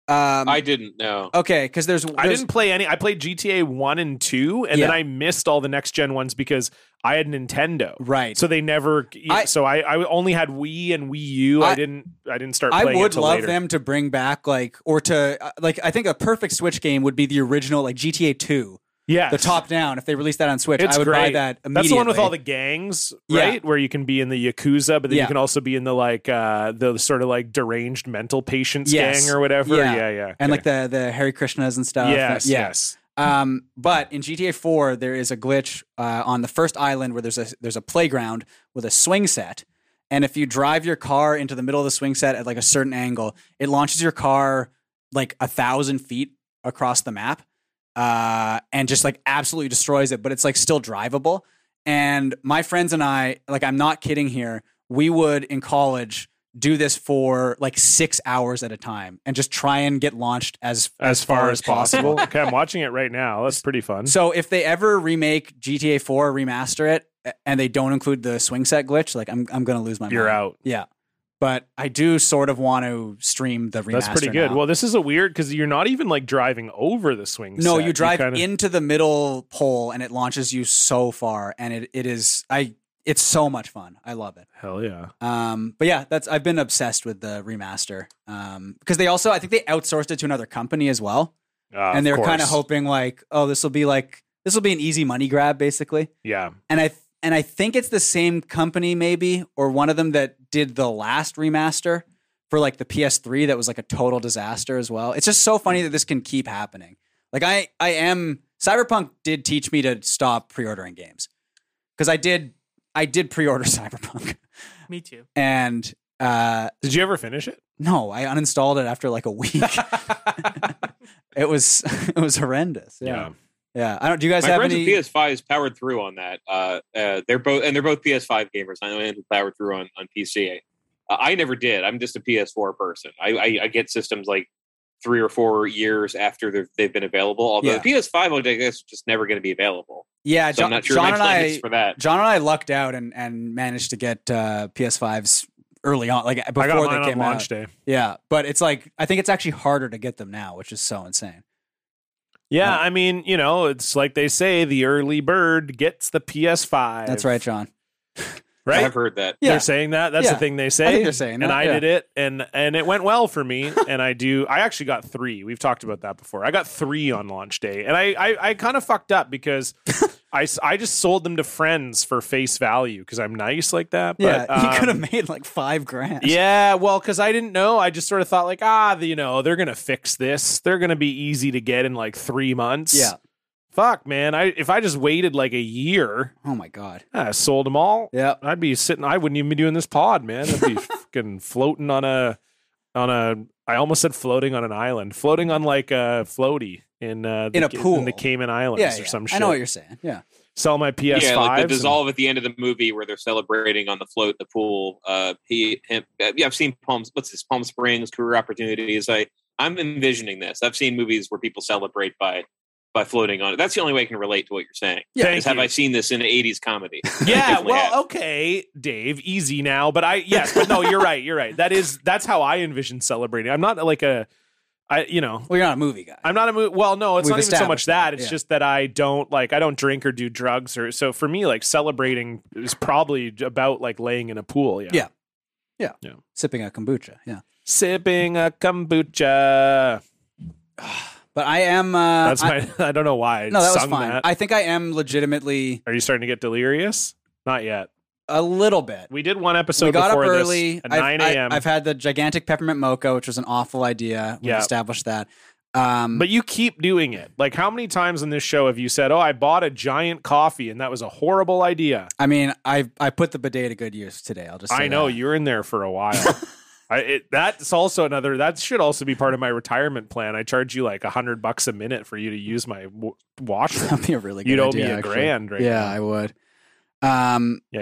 I didn't know. Okay, because I didn't play any. I played GTA 1 and 2, and then I missed all the next-gen ones because I had Nintendo. Right. So they never... I only had Wii and Wii U. I didn't start playing it until later. I would love them to bring back, I think a perfect Switch game would be the original, like, GTA 2. Yeah. The top-down. If they released that on Switch, I would buy that immediately. That's the one with all the gangs, right? Yeah. Where you can be in the Yakuza, but then you can also be in the, the sort of, deranged mental patients gang or whatever. Yeah. Okay. And, the Hare Krishnas and stuff. Yes. But in GTA 4, there is a glitch on the first island where there's a playground with a swing set, and if you drive your car into the middle of the swing set at a certain angle, it launches your car 1,000 feet across the map, and just absolutely destroys it. But it's still drivable. And my friends and I, I'm not kidding here, we would in college do this for 6 hours at a time and just try and get launched as far as possible. Okay, I'm watching it right now. That's pretty fun. So if they ever remake GTA 4, remaster it, and they don't include the swing set glitch, I'm going to lose my mind. You're out. Yeah. But I do sort of want to stream the remaster. That's pretty good. Now. Well, this is a weird, because you're not even driving over the swing set. No, you drive into the middle pole and it launches you so far, and it's so much fun. I love it. Hell yeah. But yeah, I've been obsessed with the remaster. Because they also, I think they outsourced it to another company as well. And they're kind of hoping this will be an easy money grab, basically. Yeah. And I think it's the same company maybe, or one of them that did the last remaster for the PS3 that was a total disaster as well. It's just so funny that this can keep happening. Cyberpunk did teach me to stop pre-ordering games. Because I did pre-order Cyberpunk. Me too. And did you ever finish it? No, I uninstalled it after a week. It was horrendous. Yeah. Yeah, I don't. Do you guys have any? My friends with PS5s powered through on that. They're both PS5 gamers. I know Andrew powered through on PC. I never did. I'm just a PS4 person. I get systems like 3 or 4 years after they've been available. Although the PS5, I guess, is just never going to be available. Yeah, so I'm not sure John and I lucked out and managed to get PS5s early on, like before I got mine they came on launch out. Day. Yeah, but it's like I think it's actually harder to get them now, which is so insane. Yeah, I mean, you know, it's like they say, the early bird gets the PS5. That's right, John. Right? I've heard that. Yeah. They're saying that. That's the thing they say. I think they're saying that. And I did it, and it went well for me. And I actually got 3. We've talked about that before. I got 3 on launch day, and I kind of fucked up because I just sold them to friends for face value because I'm nice like that. But, yeah, you could have made like $5,000. Yeah, well, because I didn't know. I just sort of thought like, you know, they're gonna fix this. They're gonna be easy to get in like 3 months. Yeah. Fuck, man. If I just waited like a year. Oh, my God. I sold them all. Yeah. I'd be sitting. I wouldn't even be doing this pod, man. I'd be fucking floating I almost said floating on an island. Floating on like a floaty in a pool in the Cayman Islands or some shit. I know what you're saying. Yeah. Sell my PS5. Yeah, like the dissolve at the end of the movie where they're celebrating on the float, the pool. I've seen Palm Springs, Career Opportunities. I'm envisioning this. I've seen movies where people celebrate by floating on it. That's the only way I can relate to what you're saying. Yeah, is have I seen this in an 80s comedy? Yeah, well, okay, Dave, easy now. But no, you're right. You're right. That's how I envision celebrating. I'm not like you're not a movie guy. I'm not a movie. Well, no, it's not even so much that. It's just that I don't drink or do drugs so for me, like celebrating is probably about like laying in a pool. Yeah. Yeah. Yeah. Yeah. Sipping a kombucha. Yeah. Sipping a kombucha. But I am. I don't know why. No, that was fine. I think I am legitimately. Are you starting to get delirious? Not yet. A little bit. We did one episode. We got before up early this at 9 a.m. I've had the gigantic peppermint mocha, which was an awful idea. We established that. But you keep doing it. Like, how many times in this show have you said, "Oh, I bought a giant coffee, and that was a horrible idea"? I mean, I put the bidet to good use today. I'll just. I know that. You're in there for a while. That's also another. That should also be part of my retirement plan. I charge you like $100 a minute for you to use my washroom. That'd be a really good idea. You'd owe me a $1,000 right now. Yeah, I would. Yeah,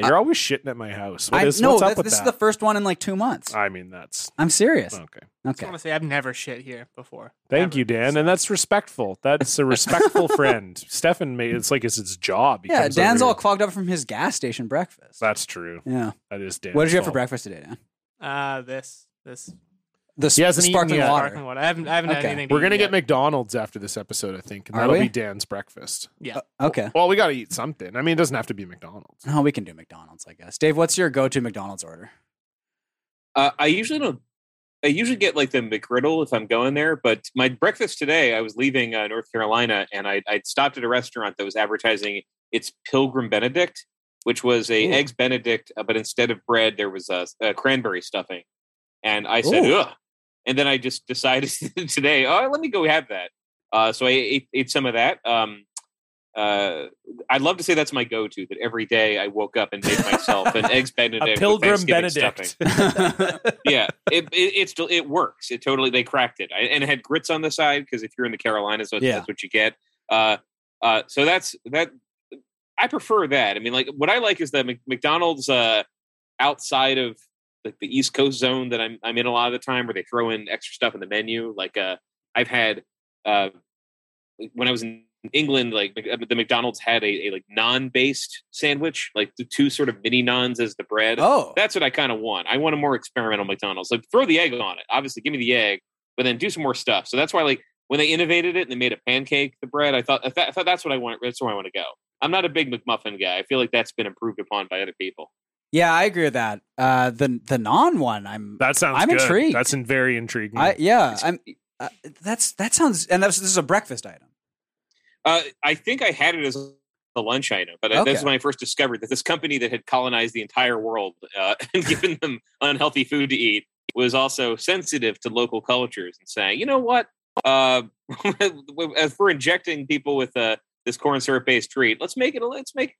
you're always shitting at my house. This is the first one in like 2 months. I mean, I'm serious. Okay. I just want to say I've never shit here before. Thank you, Dan, and that's respectful. That's a respectful friend. Stefan made it's like it's his job. Dan's all clogged up from his gas station breakfast. That's true. Yeah, that is Dan. What did you have for breakfast today, Dan? Sparkling water. I haven't had anything. We're gonna get McDonald's after this episode, I think. And that'll be Dan's breakfast. Yeah. Okay. Well, we gotta eat something. I mean, it doesn't have to be McDonald's. No, we can do McDonald's, I guess. Dave, what's your go-to McDonald's order? I usually get like the McGriddle if I'm going there. But my breakfast today, I was leaving North Carolina, and I stopped at a restaurant that was advertising its Pilgrim Benedict, which was a eggs Benedict, but instead of bread, there was a cranberry stuffing. And I said, ugh. And then I just decided today, let me go have that. So I ate some of that. I'd love to say that's my go-to, that every day I woke up and made myself an eggs Benedict. A Pilgrim Benedict. Yeah, it works. It totally, they cracked it. And it had grits on the side, because if you're in the Carolinas, that's what you get. So that's that. I prefer that. I mean, like, what I like is that McDonald's outside of like the East Coast zone that I'm in a lot of the time, where they throw in extra stuff in the menu. Like, I've had when I was in England, like the McDonald's had a like naan-based sandwich, like the two sort of mini naans as the bread. Oh, that's what I kind of want. I want a more experimental McDonald's. Like, throw the egg on it. Obviously, give me the egg, but then do some more stuff. So that's why, like, when they innovated it and they made a pancake the bread, I thought that's what I want. That's where I want to go. I'm not a big McMuffin guy. I feel like that's been improved upon by other people. Yeah, I agree with that. The naan one, I'm intrigued. That's very intriguing. This is a breakfast item. I think I had it as a lunch item, but that's when I first discovered that this company that had colonized the entire world and given them unhealthy food to eat was also sensitive to local cultures and saying, you know what, if we're injecting people with this corn syrup based treat, let's make it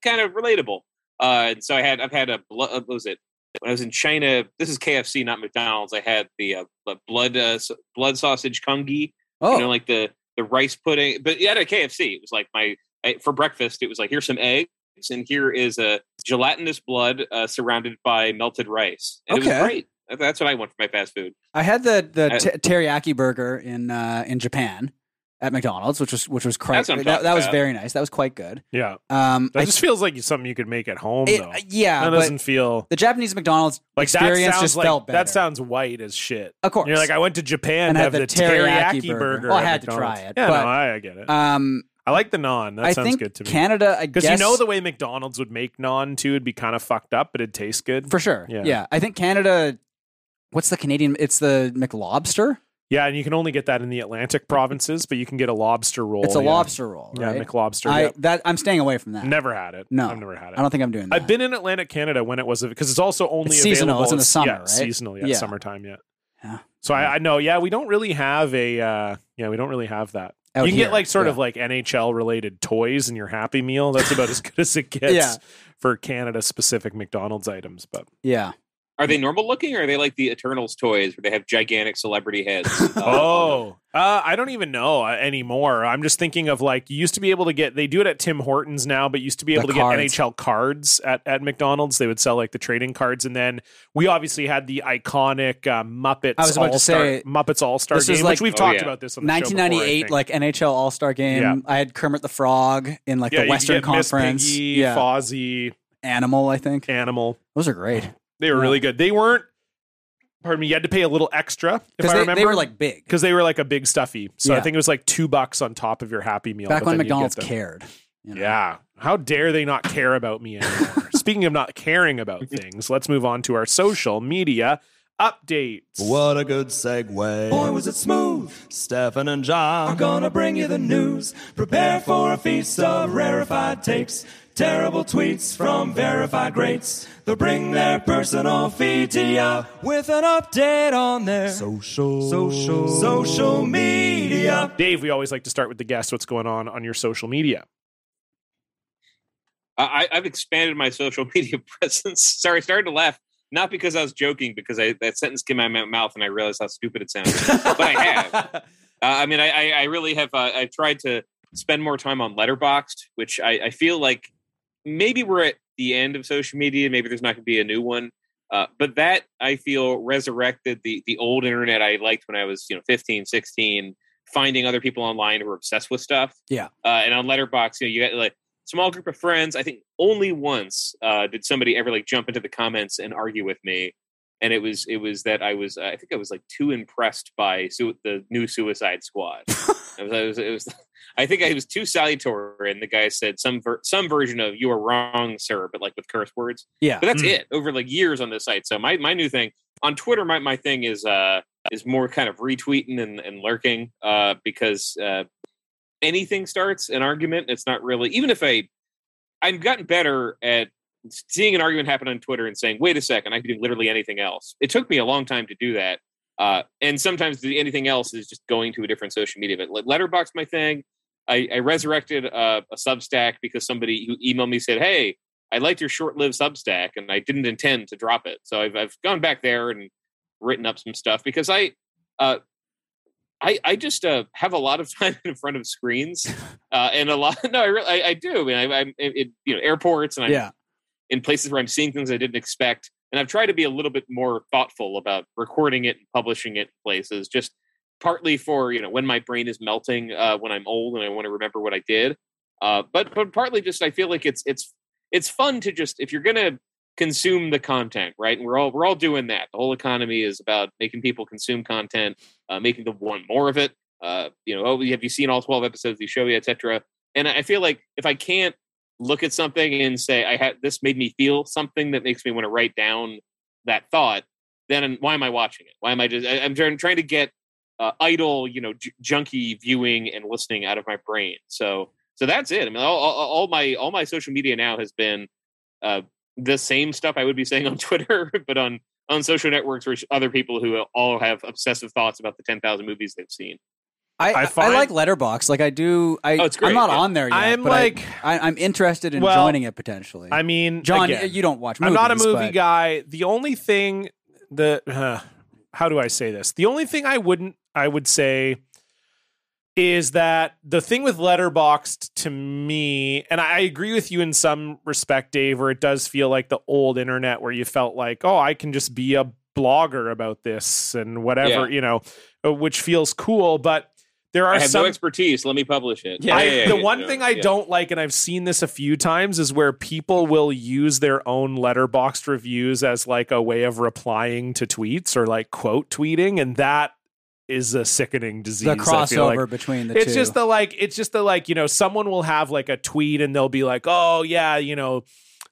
kind of relatable. And so when I was in China, this is KFC, not McDonald's. I had the blood sausage congee, you know, like the the rice pudding. But at a KFC, it was like for breakfast, it was like, here's some eggs and here is a gelatinous blood surrounded by melted rice. And okay. It was great. That's what I want for my fast food. I had the teriyaki burger in Japan at McDonald's, which was quite. That was very nice. That was quite good. Yeah. That just feels like something you could make at home, though. Yeah. That doesn't feel... The Japanese McDonald's experience just felt better. That sounds white as shit. Of course. You're like, I went to Japan and have the teriyaki burger. Well, I had to try it. Yeah, I get it. I like the naan. That sounds good to me. Canada, I guess. Because you know the way McDonald's would make naan, too, it'd be kind of fucked up, but it'd taste good. For sure. Yeah. I think Canada... What's the Canadian? It's the McLobster. Yeah, and you can only get that in the Atlantic provinces, but you can get a lobster roll. It's a lobster roll, right? Yeah, McLobster. I'm staying away from that. Never had it. No. I've never had it. I don't think I'm doing that. I've been in Atlantic Canada when it was, because it's also only available. Seasonal. It's in the summer, right? Seasonal, summertime, yeah. So I know, we don't really have that. You can get like sort of like NHL related toys in your Happy Meal. That's about as good as it gets for Canada specific McDonald's items, but yeah. Are they normal looking, or are they like the Eternals toys where they have gigantic celebrity heads? I don't even know anymore. I'm just thinking of like, you used to be able to get, they do it at Tim Hortons now, but used to be able to get NHL cards at McDonald's. They would sell like the trading cards. And then we obviously had the iconic Muppets All-Star Game, like, which we've talked about this on the 1998, show before, like NHL All-Star Game. Yeah. I had Kermit the Frog in like the Western Conference. Miss Piggy, Fozzie. Animal, I think. Animal. Those are great. They were really good. They weren't, pardon me, you had to pay a little extra, if I remember. They were like big. Because they were like a big stuffy. So I think it was like $2 on top of your Happy Meal. Back when McDonald's cared. You know? Yeah. How dare they not care about me anymore? Speaking of not caring about things, let's move on to our social media updates. What a good segue. Boy, was it smooth. Stefan and John are going to bring you the news. Prepare for a feast of rarefied takes. Terrible tweets from verified greats. They'll bring their personal feed to ya with an update on their social media. Dave, we always like to start with the guest. What's going on your social media? I've expanded my social media presence. Sorry, I started to laugh. Not because I was joking, because that sentence came out of my mouth and I realized how stupid it sounded. But I have. I really have. I've tried to spend more time on Letterboxd, which I feel like, maybe we're at the end of social media. Maybe there's not going to be a new one. But that, I feel, resurrected the old internet I liked when I was 15, 16, finding other people online who were obsessed with stuff. Yeah. And on Letterboxd, you got like small group of friends. I think only once did somebody ever like jump into the comments and argue with me. And it was that I think I was like too impressed by the new Suicide Squad. I think I was too salutary, and the guy said some version of "you are wrong, sir," but like with curse words. Yeah, but that's it over like years on this site. So my new thing on Twitter, my thing is more kind of retweeting and lurking because anything starts an argument. It's not really, even if I've gotten better at seeing an argument happen on Twitter and saying, "Wait a second, I can do literally anything else." It took me a long time to do that, and sometimes anything else is just going to a different social media. But Letterboxd, my thing. I resurrected a Substack because somebody who emailed me said, "Hey, I liked your short-lived Substack, and I didn't intend to drop it." So I've gone back there and written up some stuff because I just have a lot of time in front of screens and a lot. No, I do. I mean, I'm in airports and I'm in places where I'm seeing things I didn't expect, and I've tried to be a little bit more thoughtful about recording it and publishing it in places just. Partly for, when my brain is melting when I'm old and I want to remember what I did. But partly just I feel like it's fun to just, if you're going to consume the content, right? And we're all doing that. The whole economy is about making people consume content, making them want more of it. Have you seen all 12 episodes of the show yet, et cetera? And I feel like if I can't look at something and say, this made me feel something that makes me want to write down that thought, then why am I watching it? Why am I I'm trying to get idle, junky viewing and listening out of my brain. So that's it. I mean, all my social media now has been the same stuff I would be saying on Twitter, but on social networks where other people who all have obsessive thoughts about the 10,000 movies they've seen. I like Letterboxd. Like I do. I'm not on there yet. I'm like I'm interested in joining it potentially. I mean, John, again, you don't watch movies. I'm not a movie guy. The only thing that how do I say this? The only thing I would say is that the thing with Letterboxd to me, and I agree with you in some respect, Dave, where it does feel like the old internet where you felt like, oh, I can just be a blogger about this and whatever, you know, which feels cool, but there are some no expertise. Let me publish it. The one thing I don't like, and I've seen this a few times, is where people will use their own Letterboxd reviews as like a way of replying to tweets or like quote tweeting. And that is a sickening disease. The crossover between the two. It's just the, you know, someone will have like a tweet and they'll be like, oh yeah, you know,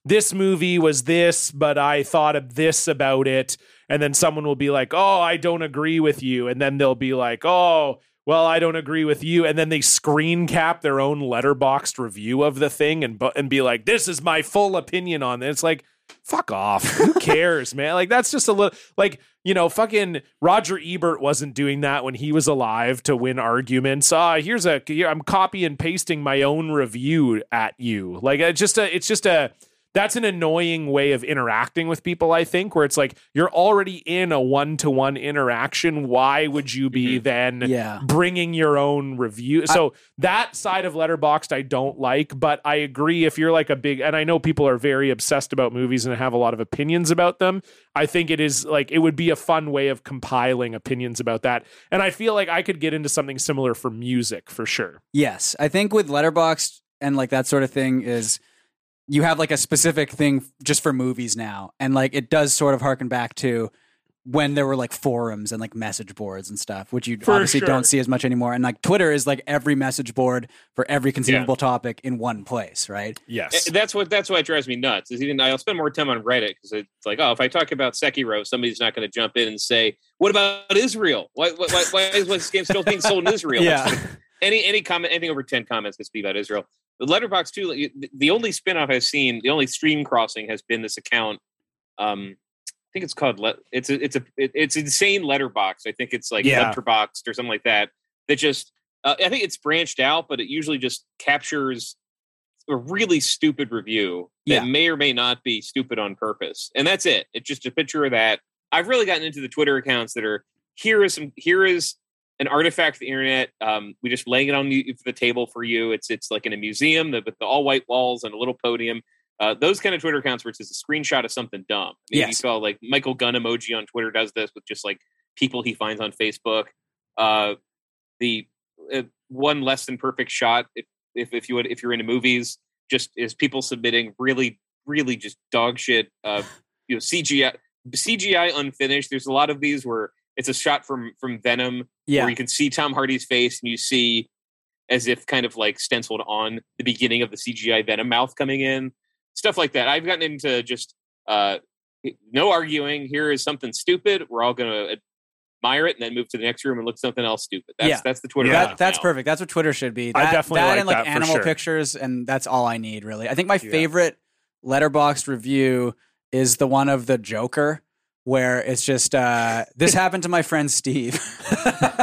this movie was this, but I thought of this about it. And then someone will be like, oh, I don't agree with you. And then they'll be like, oh, well, I don't agree with you. And then they screen cap their own Letterboxd review of the thing and be like, this is my full opinion on this. It's like, fuck off. Who cares, man? Like, that's just a little, like, you know, fucking Roger Ebert wasn't doing that when he was alive to win arguments. I'm copy and pasting my own review at you. Like, that's an annoying way of interacting with people, I think, where it's like, you're already in a one-to-one interaction. Why would you be then bringing your own review? So that side of Letterboxd, I don't like, but I agree if you're like a big, and I know people are very obsessed about movies and have a lot of opinions about them. I think it is like, it would be a fun way of compiling opinions about that. And I feel like I could get into something similar for music for sure. Yes. I think with Letterboxd and like that sort of thing is, you have like a specific thing just for movies now. And like, it does sort of harken back to when there were like forums and like message boards and stuff, which you don't see as much anymore. And like Twitter is like every message board for every conceivable topic in one place. Right. Yes. That's why it drives me nuts is even I'll spend more time on Reddit because it's like, oh, if I talk about Sekiro, somebody's not going to jump in and say, what about Israel? Why is this game still being sold in Israel? Yeah. Any comment, anything over 10 comments gets to be about Israel. The Letterboxd too. The only spinoff I've seen, the only stream crossing has been this account. I think it's called. It's insane Letterboxd. I think it's like Letterboxd or something like that. That just I think it's branched out, but it usually just captures a really stupid review that may or may not be stupid on purpose, and that's it. It's just a picture of that. I've really gotten into the Twitter accounts that are here is an artifact of the internet. We just laying it on the table for you. It's like in a museum with the all white walls and a little podium. Those kind of Twitter accounts where it's just a screenshot of something dumb. Maybe you saw like Michael Gunn emoji on Twitter does this with just like people he finds on Facebook. The one less than perfect shot. If you're into movies, just is people submitting really, really just dog shit. CGI unfinished. There's a lot of these where it's a shot from Venom where you can see Tom Hardy's face and you see as if kind of like stenciled on the beginning of the CGI Venom mouth coming in, stuff like that. I've gotten into just no arguing. Here is something stupid. We're all going to admire it and then move to the next room and look something else stupid. That's the Twitter. That's perfect. That's what Twitter should be. I definitely like that. And like animal pictures. And that's all I need really. I think my favorite Letterboxd review is the one of the Joker, where it's just, this happened to my friend Steve. And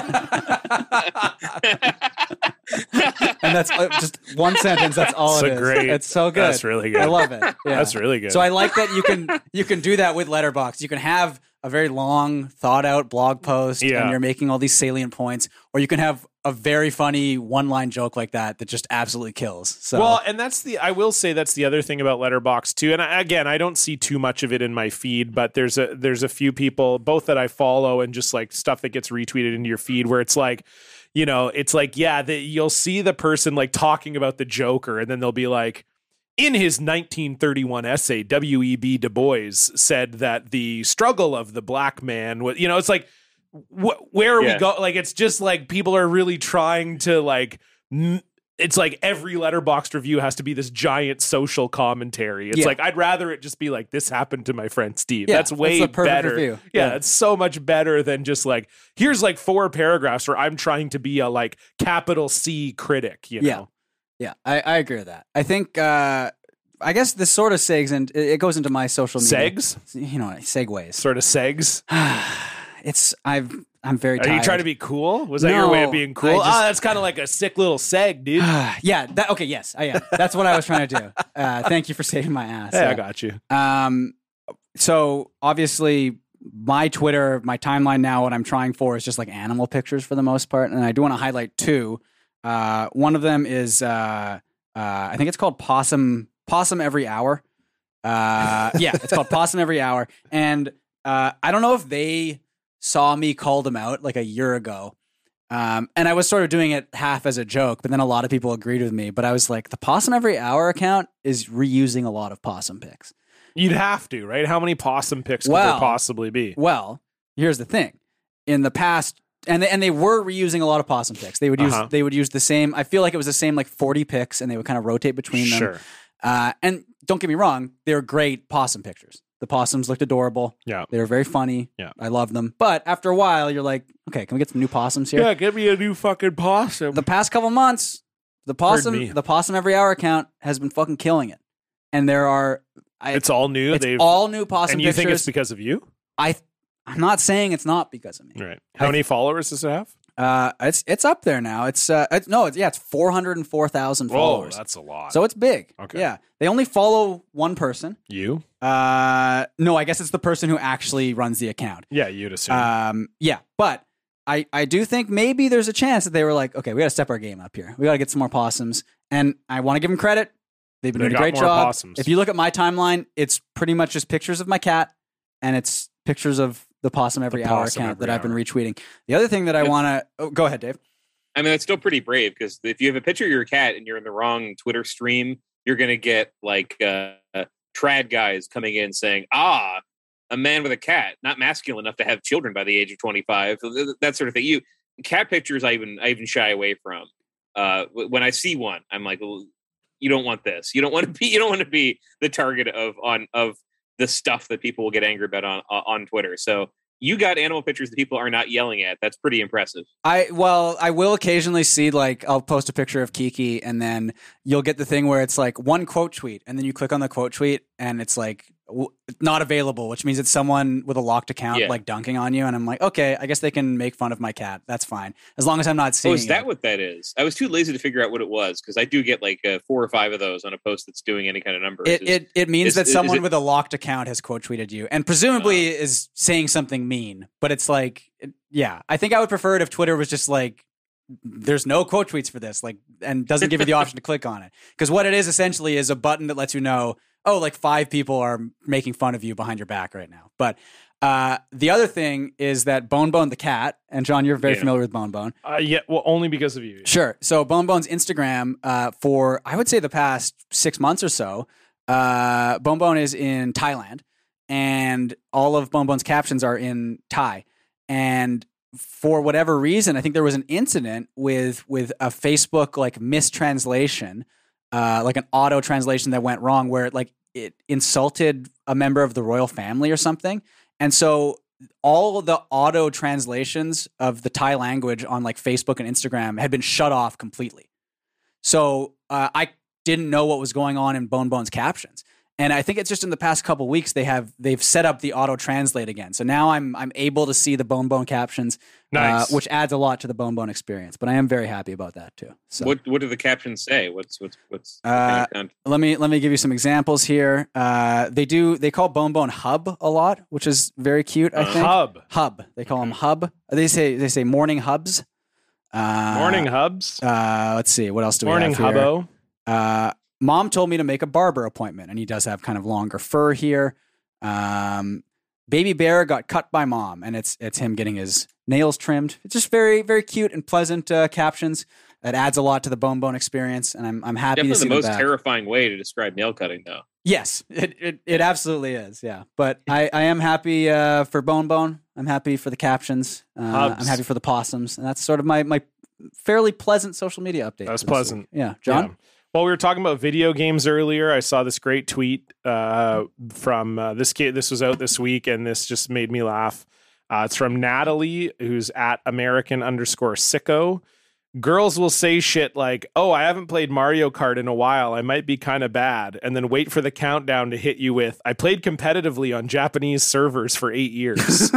that's just one sentence. That's all it is. Great. It's so good. That's really good. I love it. Yeah. That's really good. So I like that you can do that with Letterboxd. You can have a very long, thought-out blog post, and you're making all these salient points, or you can have a very funny one-line joke like that just absolutely kills. So. Well, and that's the other thing about Letterboxd too. And I don't see too much of it in my feed, but there's a few people both that I follow and just like stuff that gets retweeted into your feed where it's like, you know, it's like, you'll see the person like talking about the Joker and then they'll be like, in his 1931 essay, W.E.B. Du Bois said that the struggle of the black man was, you know, it's like, where are we going? Like, it's just like people are really trying to like, it's like every Letterboxd review has to be this giant social commentary. It's like, I'd rather it just be like, this happened to my friend Steve. That's way better. Review. Yeah, it's so much better than just like, here's like four paragraphs where I'm trying to be a like capital C critic, you know? Yeah. Yeah, I agree with that. I think, I guess this sort of segs and it goes into my social media. Segs? You know, segues. Sort of segs? I'm very tired. Are you trying to be cool? Was that your way of being cool? That's kind of like a sick little seg, dude. Okay, yes, I am. That's what I was trying to do. Thank you for saving my ass. Yeah, I got you. So, obviously, my Twitter, my timeline now, what I'm trying for is just like animal pictures for the most part. And I do want to highlight two. One of them is I think it's called Possum Every Hour. Yeah, it's called Possum Every Hour. And I don't know if they saw me call them out like a year ago. And I was sort of doing it half as a joke, but then a lot of people agreed with me. But I was like, the Possum Every Hour account is reusing a lot of possum pics. You'd have to, right? How many possum pics could there possibly be? Well, here's the thing. In the past, and they were reusing a lot of possum pics. They would use the same. I feel like it was the same like 40 pics, and they would kind of rotate between them. Sure. And don't get me wrong, they're great possum pictures. The possums looked adorable. Yeah. They were very funny. Yeah. I love them. But after a while, you're like, okay, can we get some new possums here? Yeah, give me a new fucking possum. The past couple months, the Possum Every Hour account has been fucking killing it. And there are... it's all new? It's all new possum pictures. And you think it's because of you? I'm not saying it's not because of me. Right. How many followers does it have? It's up there now. It's 404,000 followers. Oh, that's a lot. So it's big. Okay. Yeah. They only follow one person. You? No, I guess it's the person who actually runs the account. Yeah, you'd assume. Yeah, but I do think maybe there's a chance that they were like, okay, we got to step our game up here. We got to get some more possums. And I want to give them credit. They've been doing a great job. Possums. If you look at my timeline, it's pretty much just pictures of my cat, and it's pictures of the Possum Every Hour account that I've been retweeting. The other thing that I want to... Oh, go ahead, Dave. I mean, that's still pretty brave, because if you have a picture of your cat and you're in the wrong Twitter stream, you're going to get like trad guys coming in saying, a man with a cat, not masculine enough to have children by the age of 25. That sort of thing. Cat pictures I even shy away from. When I see one, I'm like, well, you don't want this. You don't want to be the target of the stuff that people will get angry about on Twitter. So you got animal pictures that people are not yelling at. That's pretty impressive. I will occasionally see, like, I'll post a picture of Kiki, and then you'll get the thing where it's like one quote tweet, and then you click on the quote tweet and it's like not available, which means it's someone with a locked account like dunking on you. And I'm like, okay, I guess they can make fun of my cat. That's fine. As long as I'm not seeing it. Oh, is that what that is? I was too lazy to figure out what it was, because I do get like 4 or 5 of those on a post that's doing any kind of numbers. It means someone with a locked account has quote tweeted you and presumably is saying something mean, but it's like, yeah, I think I would prefer it if Twitter was just like, there's no quote tweets for this, like, and doesn't give you the option to click on it. Because what it is essentially is a button that lets you know, oh, like 5 people are making fun of you behind your back right now. But the other thing is that Bonebone the cat, and John, you're very familiar with Bonebone. Yeah, well, only because of you. Yeah. Sure. So Bonebone's Instagram for, I would say, the past 6 months or so, Bonebone is in Thailand, and all of Bonebone's captions are in Thai. And for whatever reason, I think there was an incident with a Facebook like mistranslation, like an auto translation that went wrong, where it insulted a member of the royal family or something. And so all of the auto translations of the Thai language on like Facebook and Instagram had been shut off completely. So I didn't know what was going on in Bonebone's captions. And I think it's just in the past couple weeks they've set up the auto translate again. So now I'm able to see the Bonebone captions, nice. Which adds a lot to the Bonebone experience. But I am very happy about that too. So what do the captions say? What's let me give you some examples here. They call Bonebone Hub a lot, which is very cute. I think Hub. They call him Hub. They say morning hubs. Morning hubs. Let's see, what else do we have here? Morning hubbo. Mom told me to make a barber appointment, and he does have kind of longer fur here. Baby bear got cut by mom, and it's him getting his nails trimmed. It's just very, very cute and pleasant captions. That adds a lot to the Bonebone experience, and I'm happy to see that. Definitely the most terrifying way to describe nail cutting, though. Yes, it absolutely is, yeah. But I am happy for Bonebone. I'm happy for the captions. I'm happy for the possums, and that's sort of my fairly pleasant social media update. That's pleasant. Yeah, John? Yeah. Well, we were talking about video games earlier. I saw this great tweet from this kid. This was out this week, and this just made me laugh. It's from Natalie, who's at American_sicko. Girls will say shit like, oh, I haven't played Mario Kart in a while. I might be kind of bad. And then wait for the countdown to hit you with, I played competitively on Japanese servers for 8 years.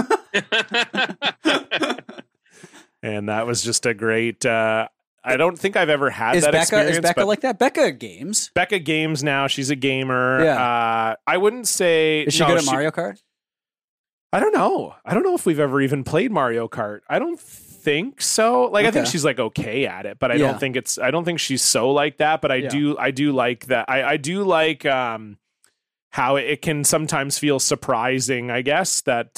And that was just a great... I don't think I've ever had that experience. Is Becca like that? Becca games. Becca games now. She's a gamer. Yeah. I wouldn't say... Is she good at Mario Kart? I don't know. I don't know if we've ever even played Mario Kart. I don't think so. Like, okay. I think she's like okay at it, but I don't think it's, I don't think she's so like that, but I do like that. I do like, how it can sometimes feel surprising, I guess, that,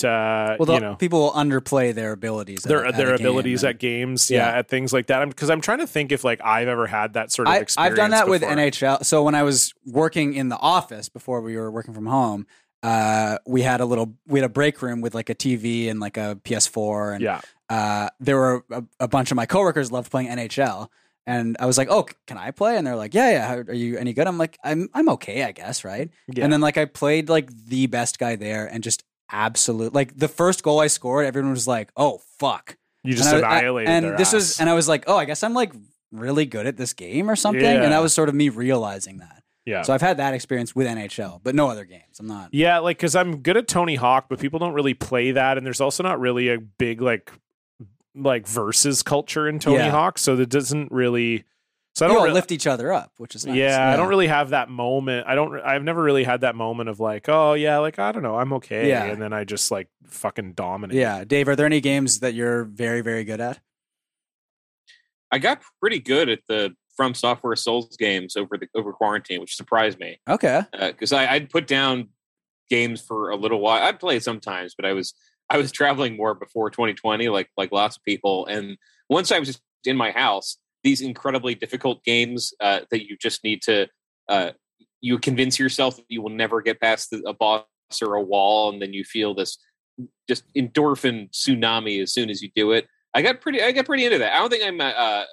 people will underplay their abilities, at games. Yeah. At things like that. Cause I'm trying to think if like I've ever had that sort of experience. I've done that before. With NHL. So when I was working in the office before we were working from home, we had a break room with like a TV and like a PS4. And, there were a bunch of my coworkers loved playing NHL. And I was like, "Oh, can I play?" And they're like, "Yeah, yeah. Are you any good?" I'm like, "I'm okay, I guess, right?" Yeah. And then like I played like the best guy there, and just absolute like the first goal I scored, everyone was like, "Oh, fuck!" You just annihilated. I was like, "Oh, I guess I'm like really good at this game or something." Yeah. And that was sort of me realizing that. Yeah. So I've had that experience with NHL, but no other games. I'm not. Yeah, like because I'm good at Tony Hawk, but people don't really play that, and there's also not really a big like versus culture in Tony Hawk, so that doesn't really. So I don't lift each other up, which is nice. Yeah, I don't really have that moment. I've never really had that moment of like, oh yeah, like I don't know, I'm okay, and then I just like fucking dominate. Yeah, Dave, are there any games that you're very, very good at? I got pretty good at the From Software Souls games over quarantine, which surprised me. Okay, because I'd put down games for a little while. I'd play sometimes, but I was traveling more before 2020, like lots of people. And once I was just in my house, these incredibly difficult games that you just need to, you convince yourself that you will never get past a boss or a wall. And then you feel this just endorphin tsunami as soon as you do it. I got pretty into that. I don't think I'm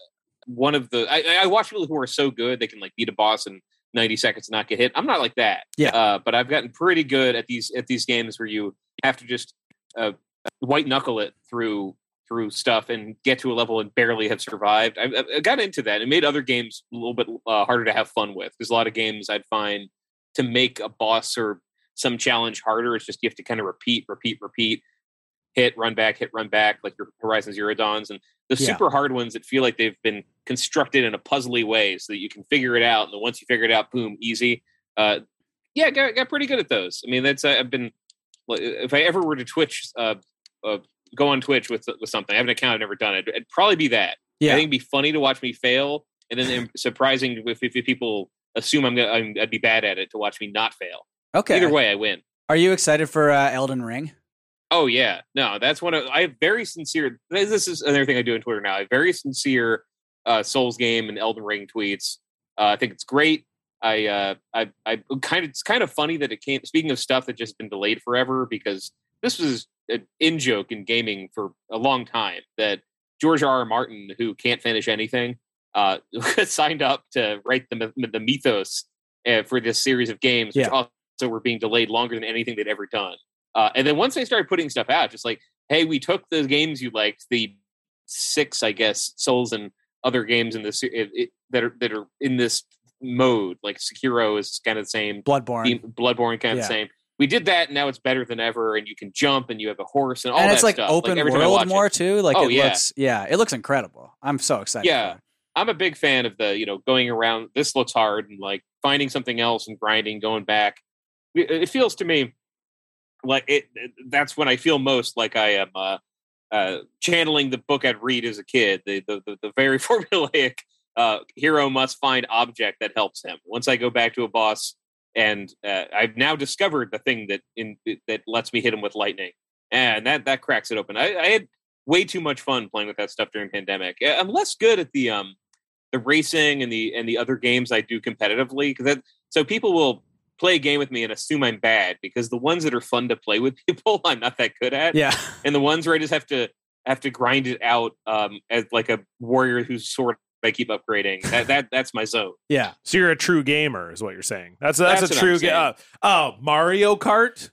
one of the, I watch people who are so good, they can like beat a boss in 90 seconds and not get hit. I'm not like that. Yeah. But I've gotten pretty good at these games where you have to just, white knuckle it through stuff and get to a level and barely have survived. I got into that. It made other games a little bit harder to have fun with. There's a lot of games I'd find to make a boss or some challenge harder. It's just you have to kind of repeat, hit, run back, like your Horizon Zero Dawns. And the super hard ones that feel like they've been constructed in a puzzly way so that you can figure it out. And then once you figure it out, boom, easy. Got pretty good at those. I mean, that's I've been... If I ever were to Twitch, go on Twitch with something, I have an account I've never done it. It'd probably be that. Yeah. I think it'd be funny to watch me fail, and then surprising if people assume I'd be bad at it to watch me not fail. Okay. Either way, I win. Are you excited for Elden Ring? Oh yeah, no, that's one of I have very sincere. This is another thing I do on Twitter now. I have very sincere Souls game and Elden Ring tweets. I think it's great. I kind of, it's kind of funny that it came, speaking of stuff that just been delayed forever, because this was an in joke in gaming for a long time that George R.R. Martin, who can't finish anything, signed up to write the mythos for this series of games, which also were being delayed longer than anything they'd ever done. And then once they started putting stuff out, just like, hey, we took the games you liked, the 6, I guess, Souls and other games in this that are in this mode, like Sekiro is kind of the same, Bloodborne kind of the same. We did that, and now it's better than ever. And you can jump, and you have a horse, and all that stuff. And it's like open world more too. Like it looks incredible. I'm so excited. Yeah, I'm a big fan of the going around. This looks hard, and like finding something else and grinding, going back. It feels to me like it. That's when I feel most like I am channeling the book I'd read as a kid. The very formulaic. Hero must find object that helps him. Once I go back to a boss, and I've now discovered the thing that lets me hit him with lightning, and that cracks it open. I had way too much fun playing with that stuff during pandemic. I'm less good at the racing and the other games I do competitively, because so people will play a game with me and assume I'm bad, because the ones that are fun to play with people, I'm not that good at. Yeah, and the ones where I just have to grind it out as like a warrior who's sort of I keep upgrading. That's my zone. Yeah. So you're a true gamer, is what you're saying. That's a true game. Oh, Mario Kart.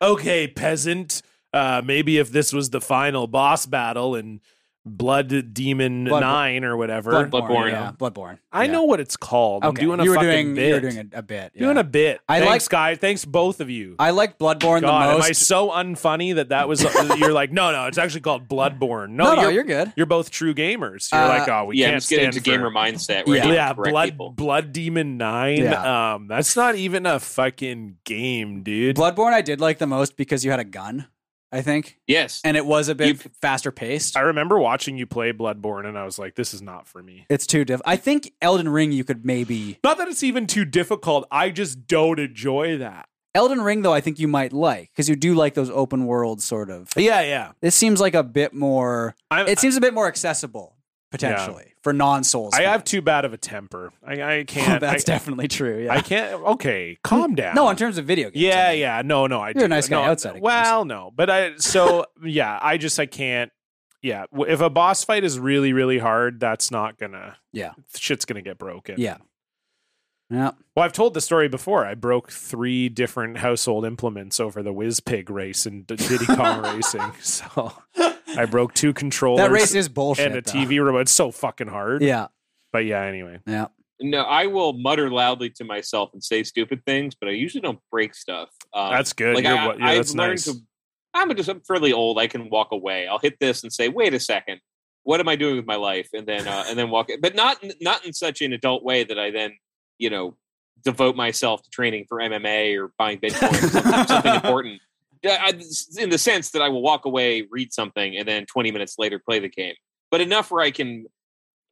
Okay, peasant. Maybe if this was the final boss battle in Blood Demon 9 or whatever, Bloodborne. Yeah. Bloodborne. I know what it's called. Okay. I'm doing bit. You're doing a bit. Yeah. Doing a bit. Thanks, guys. Thanks, both of you. I like Bloodborne the most. Am I so unfunny that was? You're like, no, it's actually called Bloodborne. No, you're good. You're both true gamers. You're like, oh, we can't stand into gamer mindset. Right? Yeah, Blood Demon 9. Yeah. That's not even a fucking game, dude. Bloodborne, I did like the most because you had a gun. I think. Yes. And it was a bit faster paced. I remember watching you play Bloodborne and I was like, this is not for me. It's too difficult. I think Elden Ring you could maybe... Not that it's even too difficult. I just don't enjoy that. Elden Ring, though, I think you might like, because you do like those open world sort of... Yeah, yeah. This seems like a bit more... it seems a bit more accessible, potentially, for non-Souls. I have too bad of a temper. I can't... That's definitely true, yeah. I can't... Okay, calm down. No, in terms of video games. Yeah, yeah. No, I do. You're a nice guy outside of games. No. But I... So, yeah, I just... I can't... Yeah. If a boss fight is really, really hard, that's not gonna... Yeah. Shit's gonna get broken. Yeah. Yeah. Well, I've told the story before. I broke 3 different household implements over the whiz pig race and Diddy Kong racing. So I broke 2 controllers. That race is bullshit. And a TV remote. It's so fucking hard. Yeah. But yeah, anyway. Yeah. No, I will mutter loudly to myself and say stupid things, but I usually don't break stuff. That's good. Like I'm fairly old. I can walk away. I'll hit this and say, "Wait a second, what am I doing with my life?" And then walk. But not in such an adult way that I then, you know, devote myself to training for MMA or buying Bitcoin or something important. In the sense that I will walk away, read something, and then 20 minutes later play the game. But enough where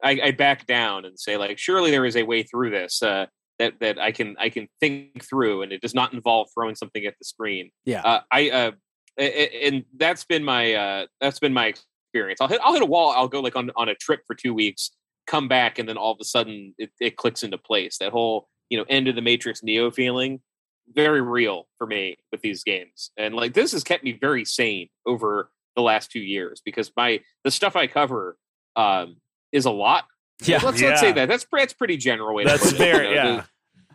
I back down and say, like, surely there is a way through this that I can think through, and it does not involve throwing something at the screen. Yeah. And that's been my experience. I'll hit a wall. I'll go like on a trip for 2 weeks, come back, and then all of a sudden it clicks into place. That whole, you know, end of the Matrix Neo feeling, very real for me with these games. And like, this has kept me very sane over the last 2 years, because the stuff I cover is a lot. Yeah. Let's say that. That's pretty general way to put it. That's fair, you know?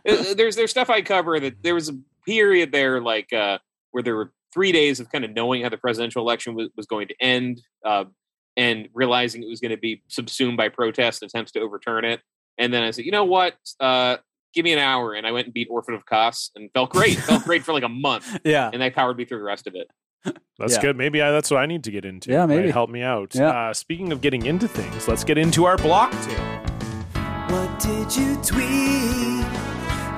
Yeah. There's stuff I cover that there was a period there, like where there were 3 days of kind of knowing how the presidential election was going to end, and realizing it was going to be subsumed by protests and attempts to overturn it. And then I said, you know what? Give me an hour. And I went and beat Orphan of Kos and felt great. Felt great for like a month. Yeah. And that powered me through the rest of it. That's good. Maybe that's what I need to get into. Yeah, maybe. Right? Help me out. Yeah. Speaking of getting into things, let's get into our block tale. What did you tweet?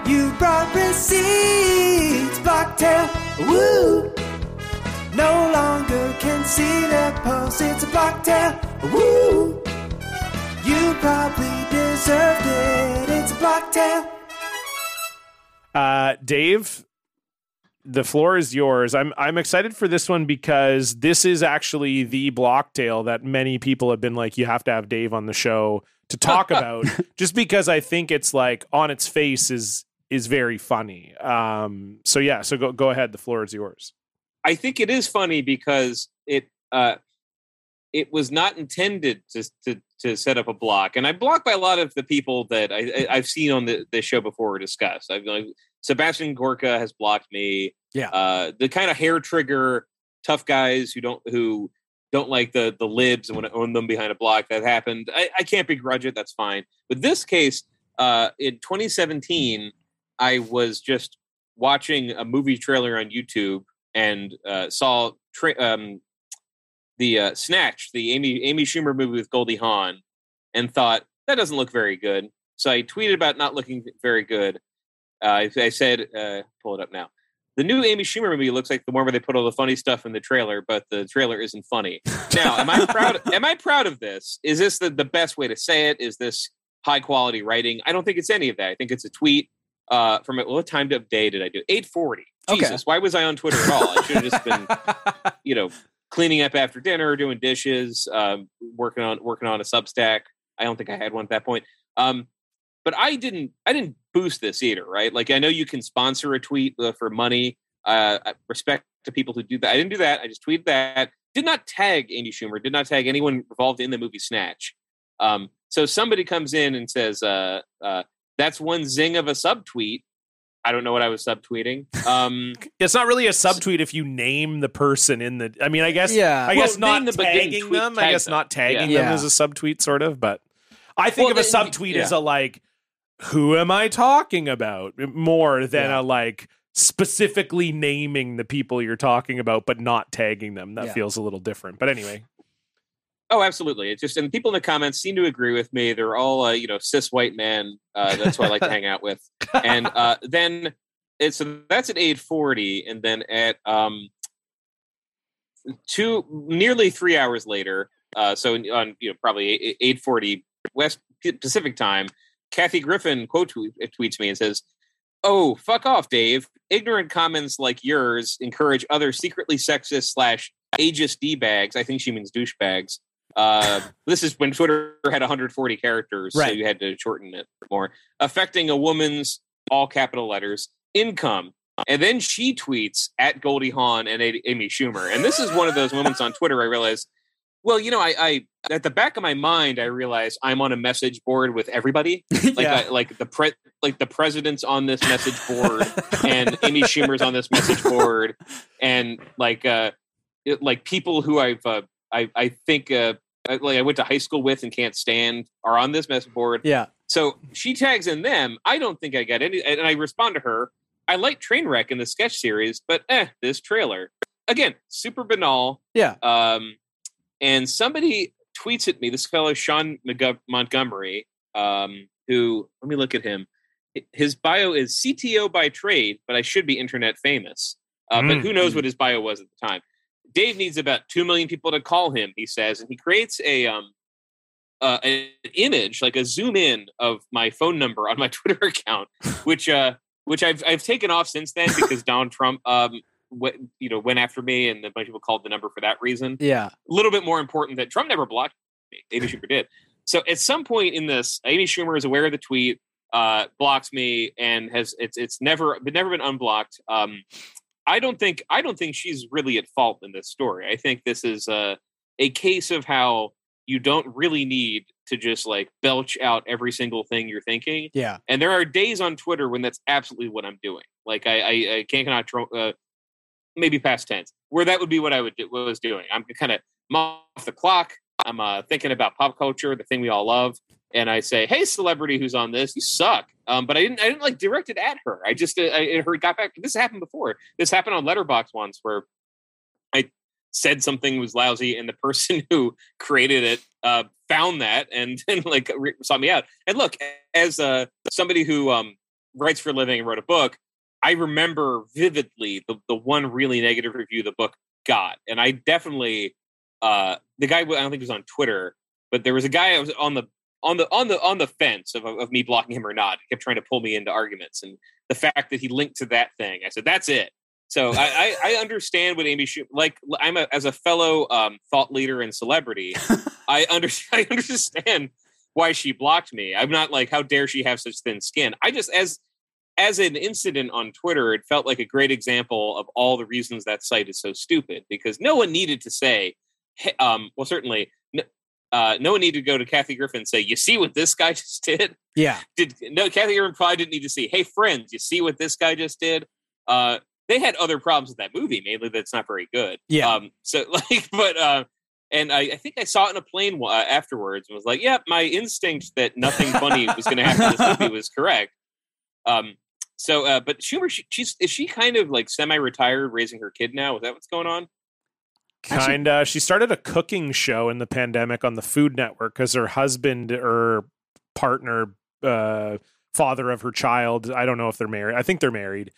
You brought receipts. Block tale. Woo! No longer can see the post. It's a block tale. Woo! You probably deserved it. It's a block tale. Dave, the floor is yours. I'm excited for this one, because this is actually the block tale that many people have been like, you have to have Dave on the show to talk about, just because I think it's like on its face is very funny. So go ahead. The floor is yours. I think it is funny because it was not intended to set up a block, and I'm blocked by a lot of the people that I've seen on the show before or discussed. I've like Sebastian Gorka has blocked me. Yeah, the kind of hair trigger tough guys who don't like the libs and want to own them behind a block. That happened. I can't begrudge it. That's fine. But this case, in 2017, I was just watching a movie trailer on YouTube. And saw the Snatch, the Amy Schumer movie with Goldie Hawn, and thought, that doesn't look very good. So I tweeted about not looking very good. I said, pull it up now. The new Amy Schumer movie looks like the one where they put all the funny stuff in the trailer, but the trailer isn't funny. Now, am I proud of this? Is this the best way to say it? Is this high-quality writing? I don't think it's any of that. I think it's a tweet. From it, what time of day did I do? 8:40. Jesus, okay. Why was I on Twitter at all? I should have just been, you know, cleaning up after dinner, doing dishes, working on a Substack. I don't think I had one at that point. But I didn't boost this either, right? Like, I know you can sponsor a tweet for money. Respect to people who do that. I didn't do that. I just tweeted that. Did not tag Amy Schumer. Did not tag anyone involved in the movie Snatch. So somebody comes in and says, that's one zing of a subtweet. I don't know what I was subtweeting. It's not really a subtweet if you name the person in the... I mean, I guess, yeah. I guess not tagging them. I guess not tagging them as a subtweet, sort of. But I think of a subtweet as a, like, who am I talking about? More than a, like, specifically naming the people you're talking about, but not tagging them. That feels a little different. But anyway... Oh, absolutely. It's just, and people in the comments seem to agree with me. They're all, you know, cis white men. That's who I like to hang out with. And then that's at 8:40. And then at nearly 3 hours later, so on probably 8:40 West Pacific time, Kathy Griffin tweets me and says, "Oh, fuck off, Dave. Ignorant comments like yours encourage other secretly sexist / ageist D-bags." I think she means douchebags. This is when Twitter had 140 characters, right, so you had to shorten it more. Affecting a woman's, all capital letters, income. And then she tweets at Goldie Hawn and Amy Schumer. And this is one of those moments on Twitter I realized, well, I at the back of my mind, I realized I'm on a message board with everybody. Like, yeah. The president's on this message board, and Amy Schumer's on this message board, and people who I think I went to high school with and can't stand are on this message board. Yeah. So she tags in them. I don't think I got any, and I respond to her. I like Trainwreck in the sketch series, but this trailer again, super banal. Yeah. And somebody tweets at me, this fellow, Sean Montgomery, who, let me look at him. His bio is CTO by trade, but I should be internet famous. But who knows what his bio was at the time. Dave needs about 2 million people to call him, he says. And he creates an image, like a zoom in of my phone number on my Twitter account, which I've taken off since then because Donald Trump, went after me, and a bunch of people called the number for that reason. Yeah. A little bit more important that Trump never blocked me. Amy Schumer did. So at some point in this, Amy Schumer is aware of the tweet, blocks me, and has it's never been unblocked. I don't think she's really at fault in this story. I think this is a case of how you don't really need to just belch out every single thing you're thinking. Yeah. And there are days on Twitter when that's absolutely what I'm doing. Like I cannot maybe past tense, where that would be what I would do, what I was doing. I'm kind of off the clock. I'm thinking about pop culture, the thing we all love, and I say, "Hey, celebrity who's on this, you suck." But I didn't direct it at her. I just it got back. This happened before. This happened on Letterboxd once, where I said something was lousy, and the person who created it found that and sought me out. And look, as somebody who writes for a living and wrote a book, I remember vividly the one really negative review the book got. And I definitely, the guy, I don't think he was on Twitter, but there was a guy I was on the fence of me blocking him or not. He kept trying to pull me into arguments. And the fact that he linked to that thing, I said, that's it. So I understand what Amy Schumer, as a fellow thought leader and celebrity, I understand why she blocked me. I'm not how dare she have such thin skin? I just, as an incident on Twitter, it felt like a great example of all the reasons that site is so stupid, because no one needed to say, hey, well, certainly no one needed to go to Kathy Griffin and say, "You see what this guy just did?" Yeah. Kathy Griffin probably didn't need to say, "Hey, friends, you see what this guy just did?" They had other problems with that movie, mainly that it's not very good. Yeah. And I think I saw it in a plane afterwards and was like, "Yep, my instinct that nothing funny was going to happen in this movie was correct." But Schumer, is she kind of semi-retired, raising her kid now? Is that what's going on? Kinda. She started a cooking show in the pandemic on the Food Network because her husband or partner, father of her child, I don't know if they're married. I think they're married.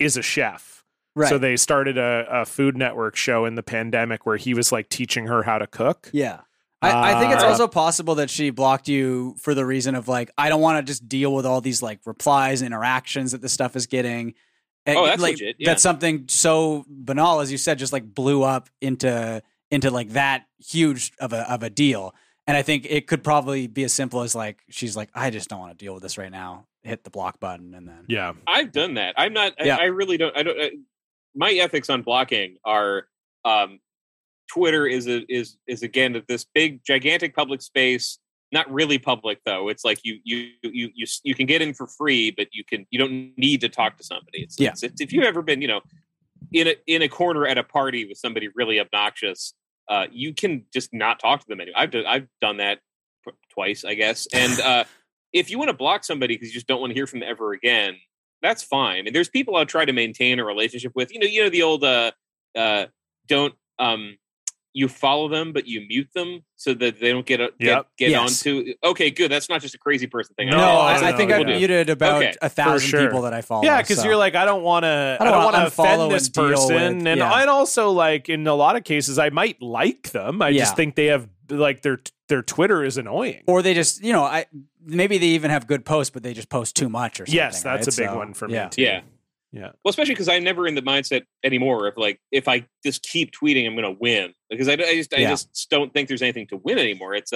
Is a chef. Right. So they started a Food Network show in the pandemic where he was teaching her how to cook. Yeah. I think it's also possible that she blocked you for the reason of I don't want to just deal with all these replies, interactions that this stuff is getting. And, oh, that's legit. Yeah. That's something so banal, as you said, just blew up into that huge of a deal. And I think it could probably be as simple as she's I just don't want to deal with this right now. Hit the block button, and then yeah, I've done that. I'm not. Yeah. I really don't. My ethics on blocking are. Twitter is again this big gigantic public space, not really public though. It's you can get in for free, but you don't need to talk to somebody. It's, yeah. It's, if you've ever been in a corner at a party with somebody really obnoxious, you can just not talk to them anymore. I've done that twice, I guess. And if you want to block somebody because you just don't want to hear from them ever again, that's fine. And there's people I try to maintain a relationship with. The old don't. you follow them, but you mute them so that they don't get onto. Okay, good. That's not just a crazy person thing. I think I've muted about 1,000 people that I follow. Yeah, because you're like, I don't want to offend this person. And also, like, in a lot of cases, I might like them. I just think they have, like, their Twitter is annoying. Or they just, you know, maybe they even have good posts, but they just post too much or something. Yes, that's a big one for me, too. Yeah. Yeah. Well, especially because I'm never in the mindset anymore of like, if I just keep tweeting, I'm going to win, because I just don't think there's anything to win anymore. It's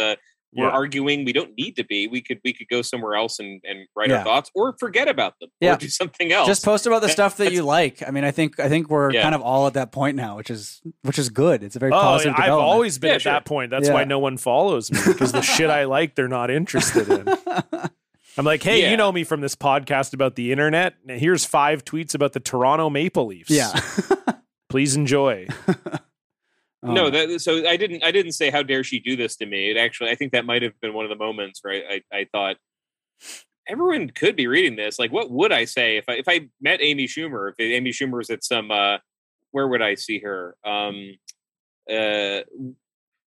we're arguing. We don't need to be. We could go somewhere else and write our thoughts, or forget about them, or do something else. Just post about the stuff that you like. I mean, I think we're kind of all at that point now, which is good. It's a very positive development. I've always been at that point. That's why no one follows me, because the shit I like, they're not interested in. I'm like, hey, you know me from this podcast about the internet. Here's 5 tweets about the Toronto Maple Leafs. Yeah, please enjoy. No, so I didn't say, how dare she do this to me? It actually, I think that might have been one of the moments where I thought, everyone could be reading this. Like, what would I say if I met Amy Schumer? If Amy Schumer was at some, where would I see her?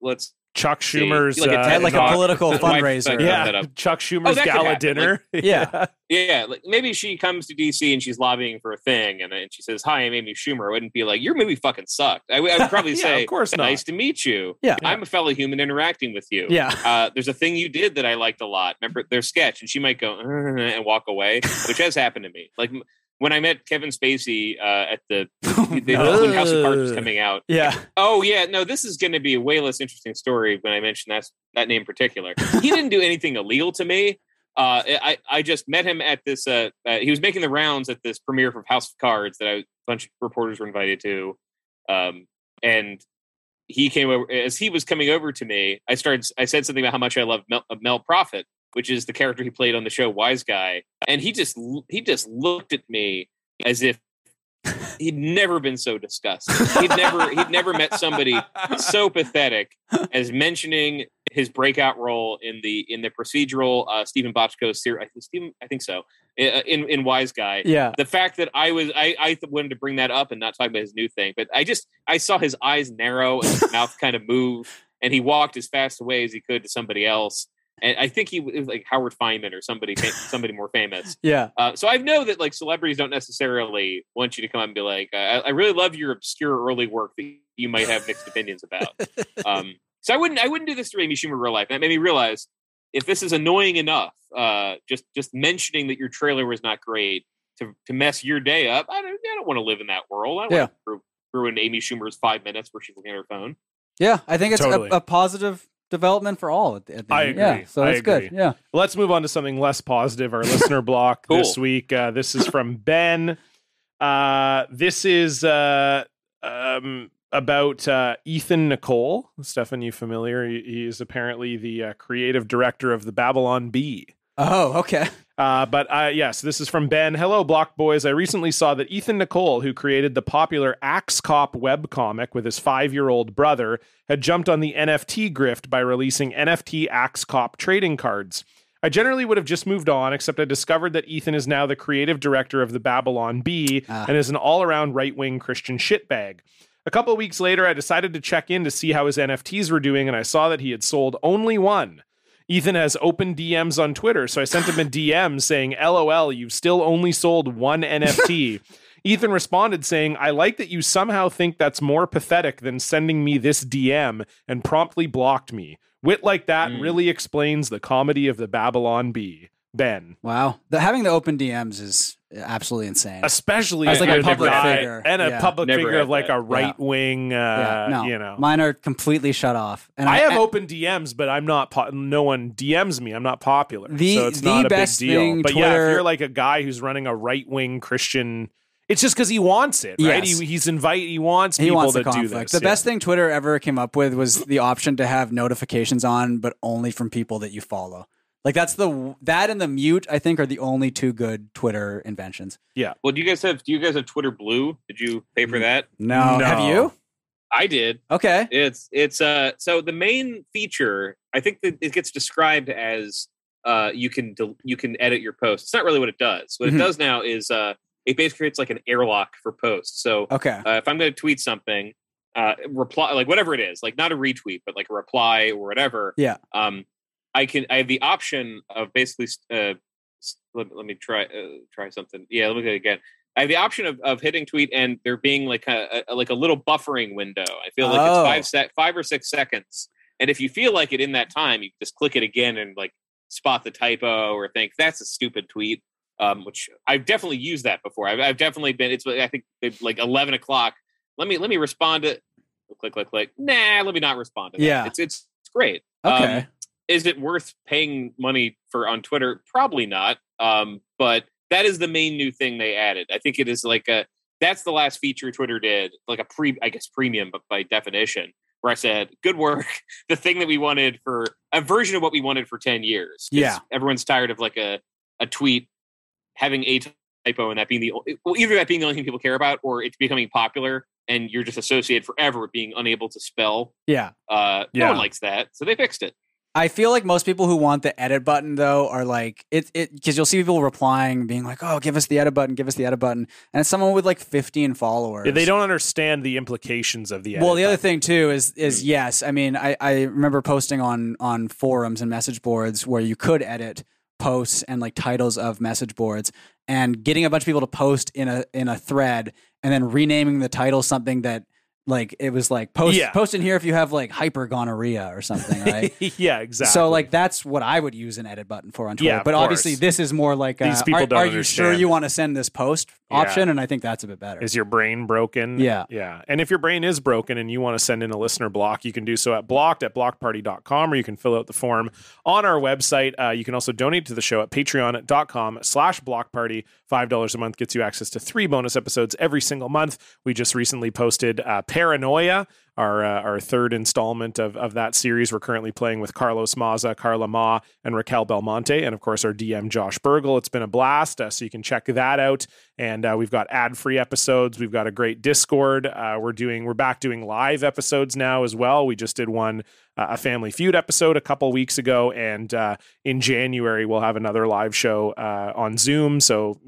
Let's. Chuck Schumer's like a political fundraiser. Chuck Schumer's gala dinner. Like, like, maybe she comes to DC and she's lobbying for a thing, and she says, "Hi, I'm Amy Schumer." I wouldn't be like, "Your movie fucking sucked." I would probably say, "Of course not. Nice to meet you. Yeah, I'm a fellow human interacting with you. Yeah, there's a thing you did that I liked a lot. Remember their sketch?" And she might go and walk away, which has happened to me. Like when I met Kevin Spacey at the House of Cards was coming out. Yeah. Oh, yeah. No, this is going to be a way less interesting story when I mention that name in particular. He didn't do anything illegal to me. I just met him at this. He was making the rounds at this premiere for House of Cards that a bunch of reporters were invited to. And he came over. As he was coming over to me, I said something about how much I love Mel Profit, which is the character he played on the show Wise Guy. And he just looked at me as if he'd never been so disgusted. He'd never met somebody so pathetic as mentioning his breakout role in the procedural Stephen Bochco series. I think so. In Wise Guy. Yeah. The fact that I wanted to bring that up and not talk about his new thing, but I saw his eyes narrow and his mouth kind of move, and he walked as fast away as he could to somebody else. And I think it was like Howard Feynman or somebody more famous. Yeah. So I know that like celebrities don't necessarily want you to come up and be like, I really love your obscure early work that you might have mixed opinions about. So I wouldn't do this to Amy Schumer in real life. That made me realize, if this is annoying enough, just mentioning that your trailer was not great to mess your day up, I don't want to live in that world. I don't want to ruin Amy Schumer's 5 minutes where she's looking at her phone. Yeah, I think it's a positive development for all. I agree. Yeah, so that's good. Yeah. Let's move on to something less positive. Our listener block this week. This is from Ben. This is about Ethan Nicole. Stefan, you familiar? He is apparently the creative director of the Babylon Bee. Oh, okay. So this is from Ben. Hello, Block Boys. I recently saw that Ethan Nicole, who created the popular Axe Cop webcomic with his 5-year-old brother, had jumped on the NFT grift by releasing NFT Axe Cop trading cards. I generally would have just moved on, except I discovered that Ethan is now the creative director of the Babylon Bee and is an all-around right-wing Christian shitbag. A couple of weeks later, I decided to check in to see how his NFTs were doing, and I saw that he had sold only one. Ethan has open DMs on Twitter, so I sent him a DM saying, LOL, you've still only sold one NFT. Ethan responded saying, I like that you somehow think that's more pathetic than sending me this DM, and promptly blocked me. Wit like that really explains the comedy of the Babylon Bee. Ben. Wow. Having the open DMs is absolutely insane. Especially as like a public figure. And a public figure of like a right wing, you know. Mine are completely shut off. And I have open DMs, but I'm not, no one DMs me. I'm not popular. So it's not a big deal. But Twitter, if you're like a guy who's running a right wing Christian, it's just because he wants it, right? Yes. He wants people to do this. The best thing Twitter ever came up with was the option to have notifications on, but only from people that you follow. Like that and the mute, I think, are the only two good Twitter inventions. Yeah. Well, do you guys have Twitter Blue? Did you pay for that? No. Have you? I did. Okay. It's so the main feature, I think that it gets described as you can edit your posts. It's not really what it does. What it does now is it basically creates like an airlock for posts. So if I'm going to tweet something, reply, like whatever it is, like not a retweet, but like a reply or whatever. Yeah. I have the option of basically, let me try something. Yeah. Let me go again. I have the option of hitting tweet and there being like a little buffering window. I feel like it's 5 or 6 seconds. And if you feel like it in that time, you just click it again and like spot the typo or think that's a stupid tweet. Which I've definitely used that before. I've definitely been, it's I think like 11 o'clock. Let me respond to click. Nah, let me not respond to that. Yeah. It's great. Okay. Is it worth paying money for on Twitter? Probably not. But that is the main new thing they added. I think it is like that's the last feature Twitter did, like a premium, but by definition, where I said, good work. The thing that we wanted for a version of what we wanted for 10 years. Yeah. Everyone's tired of like a tweet having a typo and that being either that being the only thing people care about or it's becoming popular and you're just associated forever with being unable to spell. Yeah. No one likes that. So they fixed it. I feel like most people who want the edit button, though, are like, it because you'll see people replying, being like, oh, give us the edit button. And it's someone with like 15 followers. Yeah, they don't understand the implications of the edit. Well, the other thing, too, is yes. I mean, I remember posting on forums and message boards where you could edit posts and like titles of message boards and getting a bunch of people to post in a thread and then renaming the title something that like it was like post in here if you have like hyper gonorrhea or something, right? Yeah, exactly. So like that's what I would use an edit button for on Twitter. Yeah, but obviously this is more like these people don't understand. Are you sure you want to send this post option? Yeah. And I think that's a bit better. Is your brain broken? Yeah. Yeah. And if your brain is broken and you want to send in a listener block, you can do so at blocked@blockparty.com, or you can fill out the form on our website. You can also donate to the show at patreon.com/blockparty. $5 a month gets you access to 3 bonus episodes every single month. We just recently posted Paranoia, our third installment of that series. We're currently playing with Carlos Maza, Carla Ma, and Raquel Belmonte, and of course our DM Josh Bergel. It's been a blast, so you can check that out. And we've got ad-free episodes. We've got a great Discord. We're back doing live episodes now as well. We just did one a Family Feud episode a couple weeks ago, and in January we'll have another live show on Zoom. So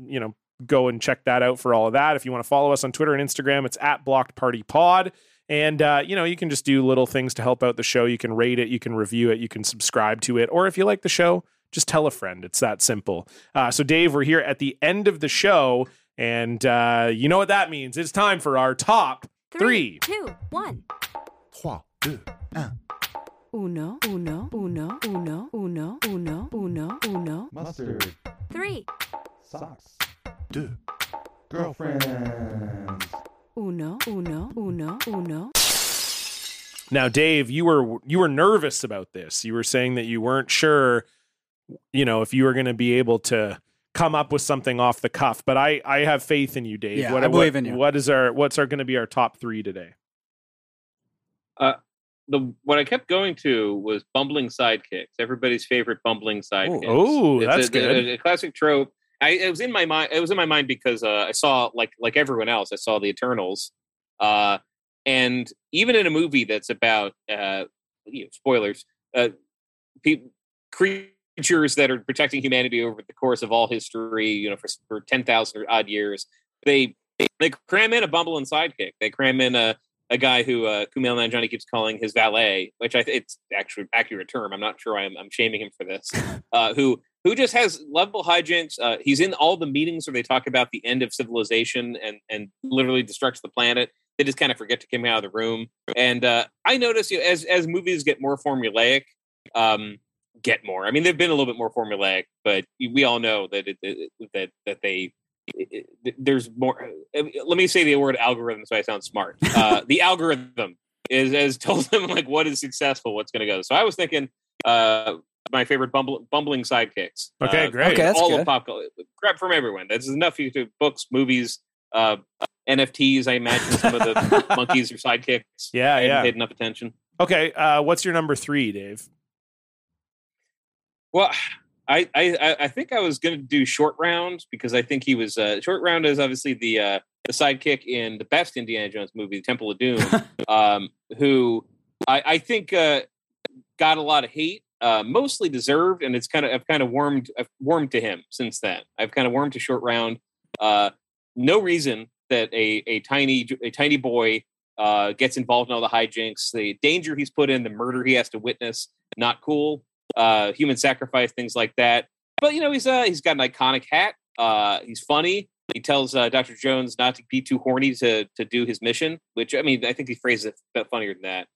go and check that out for all of that. If you want to follow us on Twitter and Instagram, it's @BlockedPartyPod. And, you can just do little things to help out the show. You can rate it, you can review it, you can subscribe to it. Or if you like the show, just tell a friend. It's that simple. So Dave, we're here at the end of the show. And you know what that means. It's time for our top 3. 2, 1. 3, 2, 1. Uno. Mustard. 3. Socks. 2. Girlfriends. Uno. Now, Dave, you were nervous about this. You were saying that you weren't sure, if you were going to be able to come up with something off the cuff. But I have faith in you, Dave. Yeah, I believe in you. What's going to be our top 3 today? What I kept going to was bumbling sidekicks, everybody's favorite bumbling sidekicks. Oh, that's good. A classic trope. It was in my mind. It was in my mind because I saw, like everyone else, I saw the Eternals, and even in a movie that's about spoilers, creatures that are protecting humanity over the course of all history, for 10,000 or odd years, they cram in a bumbling sidekick. They cram in a guy who Kumail Nanjiani keeps calling his valet, which it's actually an accurate term. I'm not sure I'm shaming him for this. Who just has lovable hijinks. He's in all the meetings where they talk about the end of civilization and literally destructs the planet. They just kind of forget to come out of the room. And I notice as movies get more formulaic, I mean, they've been a little bit more formulaic, but we all know that there's more. Let me say the word algorithm so I sound smart. The algorithm has told them like what is successful, what's going to go. So I was thinking my favorite bumbling sidekicks. Okay, great. Okay, that's all good. Of pop culture, crap from everyone. That's enough for you to books, movies, NFTs. I imagine some of the monkeys are sidekicks. Yeah, I haven't paid enough attention. Okay, what's your number 3, Dave? Well, I think I was going to do Short Round because I think he was Short Round is obviously the sidekick in the best Indiana Jones movie, Temple of Doom, who I think got a lot of hate. Mostly deserved, and it's kind of I've warmed to him since then. I've kind of warmed to Short Round. No reason that a tiny boy gets involved in all the hijinks, the danger he's put in, the murder he has to witness, not cool, human sacrifice, things like that. But, you know, he's got an iconic hat. He's funny. He tells Dr. Jones not to be too horny to do his mission, which, I mean, I think he phrases it a bit funnier than that.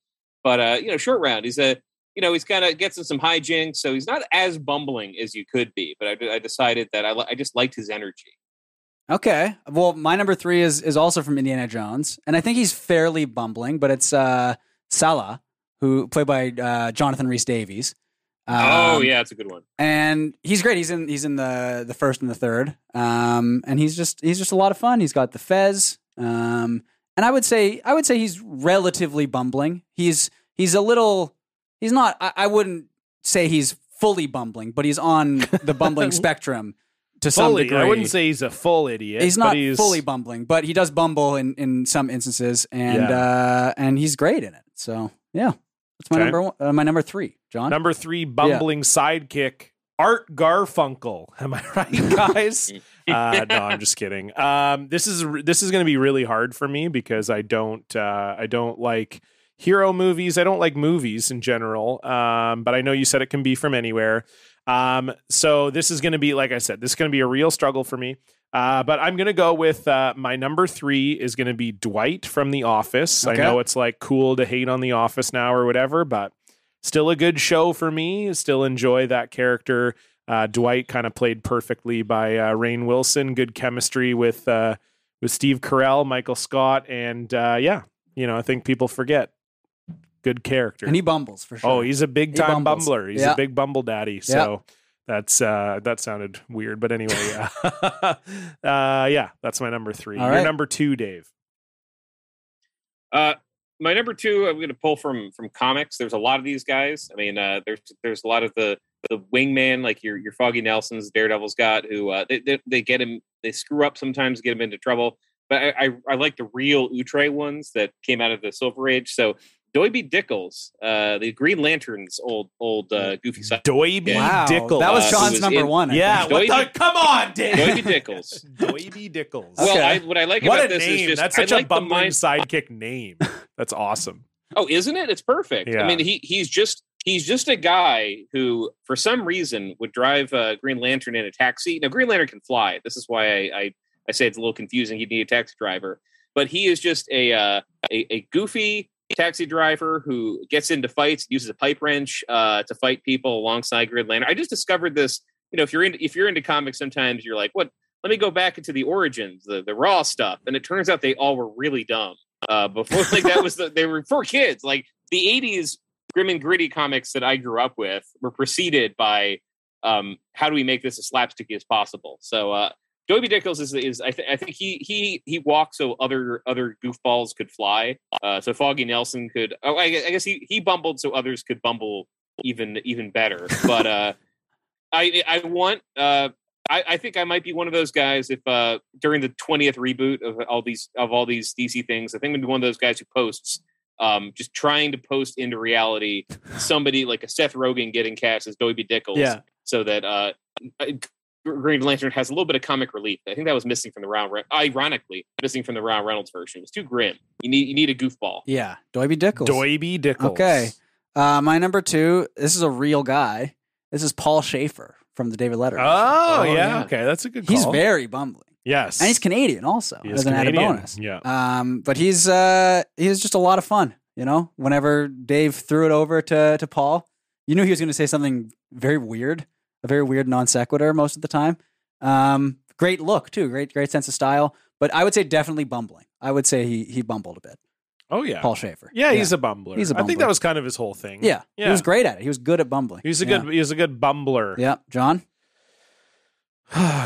But, you know, short round, he's a, you know, he's kind of gets in some hijinks, so he's not as bumbling as you could be. But I decided that I just liked his energy. Okay. Well, my number three is also from Indiana Jones, and I think he's fairly bumbling, but it's Salah, who played by Jonathan Rhys-Davies. Oh yeah, that's a good one. And he's great. He's in the first and the third. And he's just a lot of fun. He's got the fez. And I would say he's relatively bumbling. I wouldn't say he's fully bumbling, but he's on the bumbling spectrum. To some degree. I wouldn't say he's a full idiot. He's not fully bumbling, but he does bumble in some instances, and he's great in it. So yeah, that's my number one, my number three, John. Number three, bumbling sidekick, Art Garfunkel. Am I right, guys? No, I'm just kidding. This is going to be really hard for me because I don't like hero movies. I don't like movies in general. But I know you said it can be from anywhere. So this is going to be, like I said, this is going to be a real struggle for me. But I'm going to go with, my number three is going to be Dwight from The Office. Okay. I know it's like cool to hate on The Office now or whatever, but still a good show for me. Still enjoy that character. Dwight kind of played perfectly by, Rainn Wilson, good chemistry with Steve Carell, Michael Scott. And, you know, I think people forget. Good character. And he bumbles for sure. Oh, he's a big time bumbler. He's a big bumble daddy. So that's that sounded weird. But anyway, that's my number three. All right. Your number two, Dave. My number two, I'm going to pull from comics. There's a lot of these guys. I mean, there's a lot of the wingman, like your Foggy Nelsons, Daredevil's got, who they get him. They screw up sometimes, get him into trouble. But I like the real outre ones that came out of the Silver Age. So Doiby Dickles, the Green Lantern's old goofy side. Doiby Dickles. That was John's number one. Yeah. Come on, Dave. Doiby Dickles. Doiby Dickles. Well, okay. What I like about this name. Is just... That's such a bumbling sidekick name. That's awesome. Oh, isn't it? It's perfect. Yeah. I mean, he's just a guy who, for some reason, would drive Green Lantern in a taxi. Now, Green Lantern can fly. This is why I say it's a little confusing. He'd need a taxi driver. But he is just a goofy... taxi driver who gets into fights, uses a pipe wrench to fight people alongside Green Lantern. I just discovered this. You know, if you're into comics, sometimes you're like, "What? Let me go back into the origins, the raw stuff." And it turns out they all were really dumb before. Like that was they were for kids. Like the '80s grim and gritty comics that I grew up with were preceded by how do we make this as slapsticky as possible? So Doiby Dickles is I think he walks so other goofballs could fly. So Foggy Nelson could. Oh, I guess he bumbled so others could bumble even better. But I think I might be one of those guys if during the 20th reboot of all these DC things, I think I'm gonna be one of those guys who posts just trying to post into reality somebody like a Seth Rogen getting cast as Doiby Dickles, so that. Green Lantern has a little bit of comic relief. I think that was missing from the Ryan Reynolds version. It was too grim. You need a goofball. Yeah, Doiby Dickles. Okay, my number two. This is a real guy. This is Paul Schaefer from the David Letterboxd. Oh yeah, okay, that's a good call. He's very bumbling. Yes, and he's Canadian also. He's Canadian. Added bonus. Yeah. But he's just a lot of fun. You know, whenever Dave threw it over to Paul, you knew he was going to say something very weird. A very weird non sequitur most of the time. Great look too. Great sense of style. But I would say definitely bumbling. I would say he bumbled a bit. Oh yeah, Paul Schaefer. Yeah, he's a bumbler. I think that was kind of his whole thing. Yeah. He was great at it. He was good at bumbling. He was a good bumbler. Yeah, John.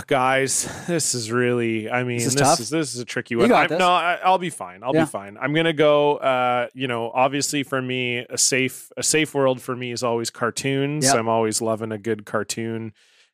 Guys, this is really. I mean, this is a tricky one. I'll be fine. I'll be fine. I'm gonna go. You know, obviously for me, a safe world for me is always cartoons. Yep. I'm always loving a good cartoon,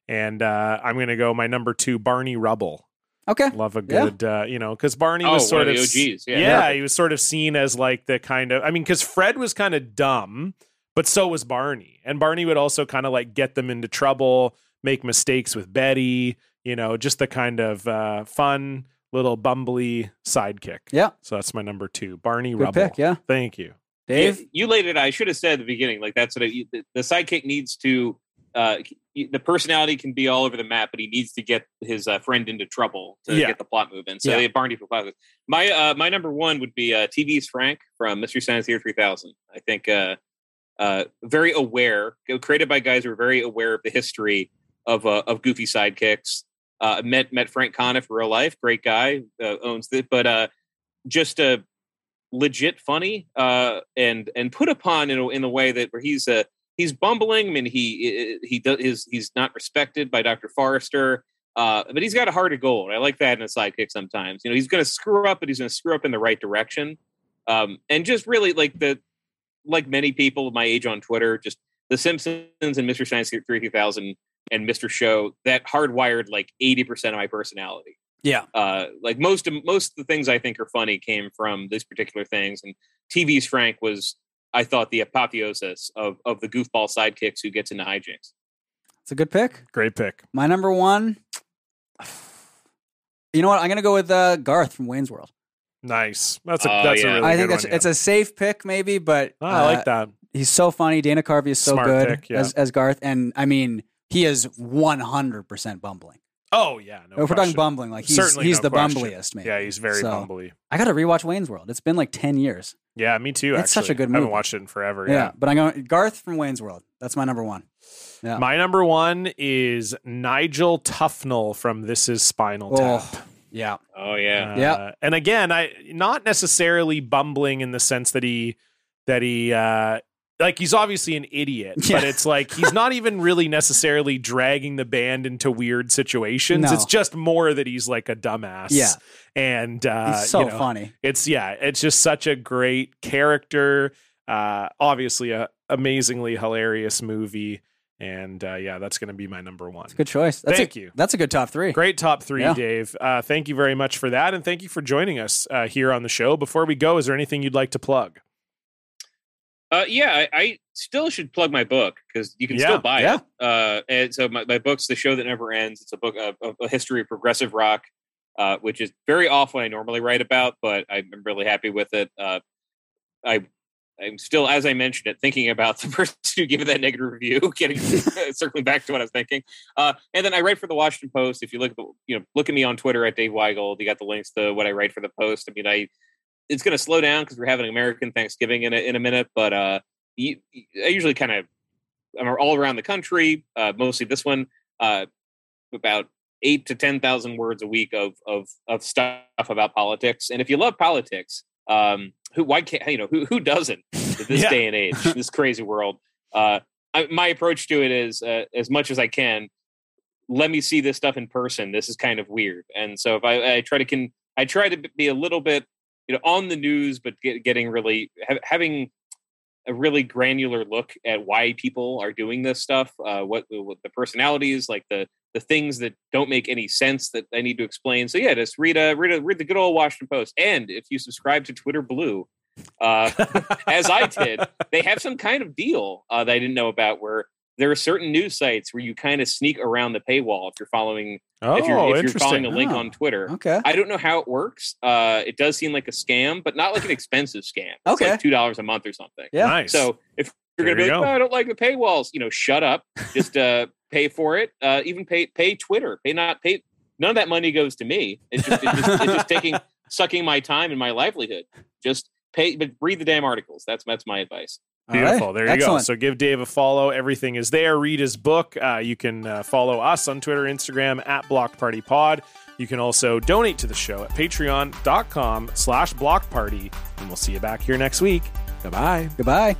and I'm gonna go my number two, Barney Rubble. Okay, love a good. You know, because Barney was sort of the OGs. Yeah, he was sort of seen as like the kind of. I mean, because Fred was kind of dumb, but so was Barney, and Barney would also kind of like get them into trouble. Make mistakes with Betty, you know, just the kind of fun little bumbly sidekick. Yeah. So that's my number two, Barney Good Rubble. Pick, yeah. Thank you, Dave. You laid it. I should have said at the beginning, like that's what the sidekick needs to. The personality can be all over the map, but he needs to get his friend into trouble to get the plot moving. So they have Barney for plot. My number one would be TV's Frank from Mystery Science Theater 3000. I think very aware, created by guys who are very aware of the history of goofy sidekicks. Met Frank Conniff in real life, great guy, owns it, but just a legit funny and put upon in the way that where he's bumbling. I mean, he's not respected by Dr. Forrester, but he's got a heart of gold. I like that in a sidekick sometimes. You know, he's going to screw up, but he's going to screw up in the right direction. And just really like many people my age on Twitter, just The Simpsons and Mr. Science 3000 and Mr. Show, that hardwired like 80% of my personality. Yeah. Like most of the things I think are funny came from these particular things. And TV's Frank was, I thought, the apotheosis of the goofball sidekicks who gets into hijinks. It's a good pick. Great pick. My number one. You know what? I'm going to go with Garth from Wayne's World. Nice. That's a really I think that's one, it's a safe pick maybe, but I like that. He's so funny. Dana Carvey is so Smart good pick, yeah. as Garth. And I mean, he is 100% bumbling. Oh yeah, no. If we're talking bumbling, like he's the bumbliest, man. Yeah, he's very bumbly. I got to rewatch Wayne's World. It's been like 10 years. Yeah, me too. It's such a good movie. I haven't watched it in forever. Yeah, but I'm going Garth from Wayne's World. That's my number one. Yeah. My number one is Nigel Tufnell from This Is Spinal Tap. Yeah. Oh yeah. Yeah. And again, I not necessarily bumbling in the sense that he like he's obviously an idiot, but it's like he's not even really necessarily dragging the band into weird situations. No. It's just more that he's like a dumbass. Yeah. And he's so funny. It's just such a great character. Obviously a amazingly hilarious movie. And that's going to be my number one. That's a good choice. Thank you. That's a good top three. Great top three, Dave. Thank you very much for that. And thank you for joining us here on the show. Before we go, is there anything you'd like to plug? I still should plug my book because you can still buy it. And so my book's The Show That Never Ends. It's a book of a history of progressive rock, which is very off what I normally write about, but I'm really happy with it. I'm still, as I mentioned it, thinking about the person who gave it that negative review, circling back to what I was thinking. And then I write for the Washington Post. If you look at me on Twitter at Dave Weigel, you got the links to what I write for the Post. I mean, it's going to slow down because we're having American Thanksgiving in a minute, but I usually I'm all around the country, mostly this one, about 8,000 to 10,000 words a week of stuff about politics. And if you love politics, who doesn't in this day and age, this crazy world? My approach to it is as much as I can, let me see this stuff in person. This is kind of weird. And so if I try to be a little bit, on the news, but getting really having a really granular look at why people are doing this stuff, what the personalities, like the things that don't make any sense that I need to explain. So just read the good old Washington Post. And if you subscribe to Twitter Blue, as I did, they have some kind of deal that I didn't know about where there are certain news sites where you kind of sneak around the paywall if you're following, if you're following a link on Twitter. Okay. I don't know how it works. It does seem like a scam, but not like an expensive scam. It's like $2 a month or something. Yeah. Nice. So if you're going to be like, I don't like the paywalls, shut up. Just, pay for it. Even pay Twitter. None of that money goes to me. It's just sucking my time and my livelihood. Just pay, but read the damn articles. That's my advice. Beautiful. Right. There you Excellent. Go. So give Dave a follow. Everything is there. Read his book. You can follow us on Twitter, Instagram at Block Party Pod. You can also donate to the show at patreon.com/blockparty. And we'll see you back here next week. Goodbye.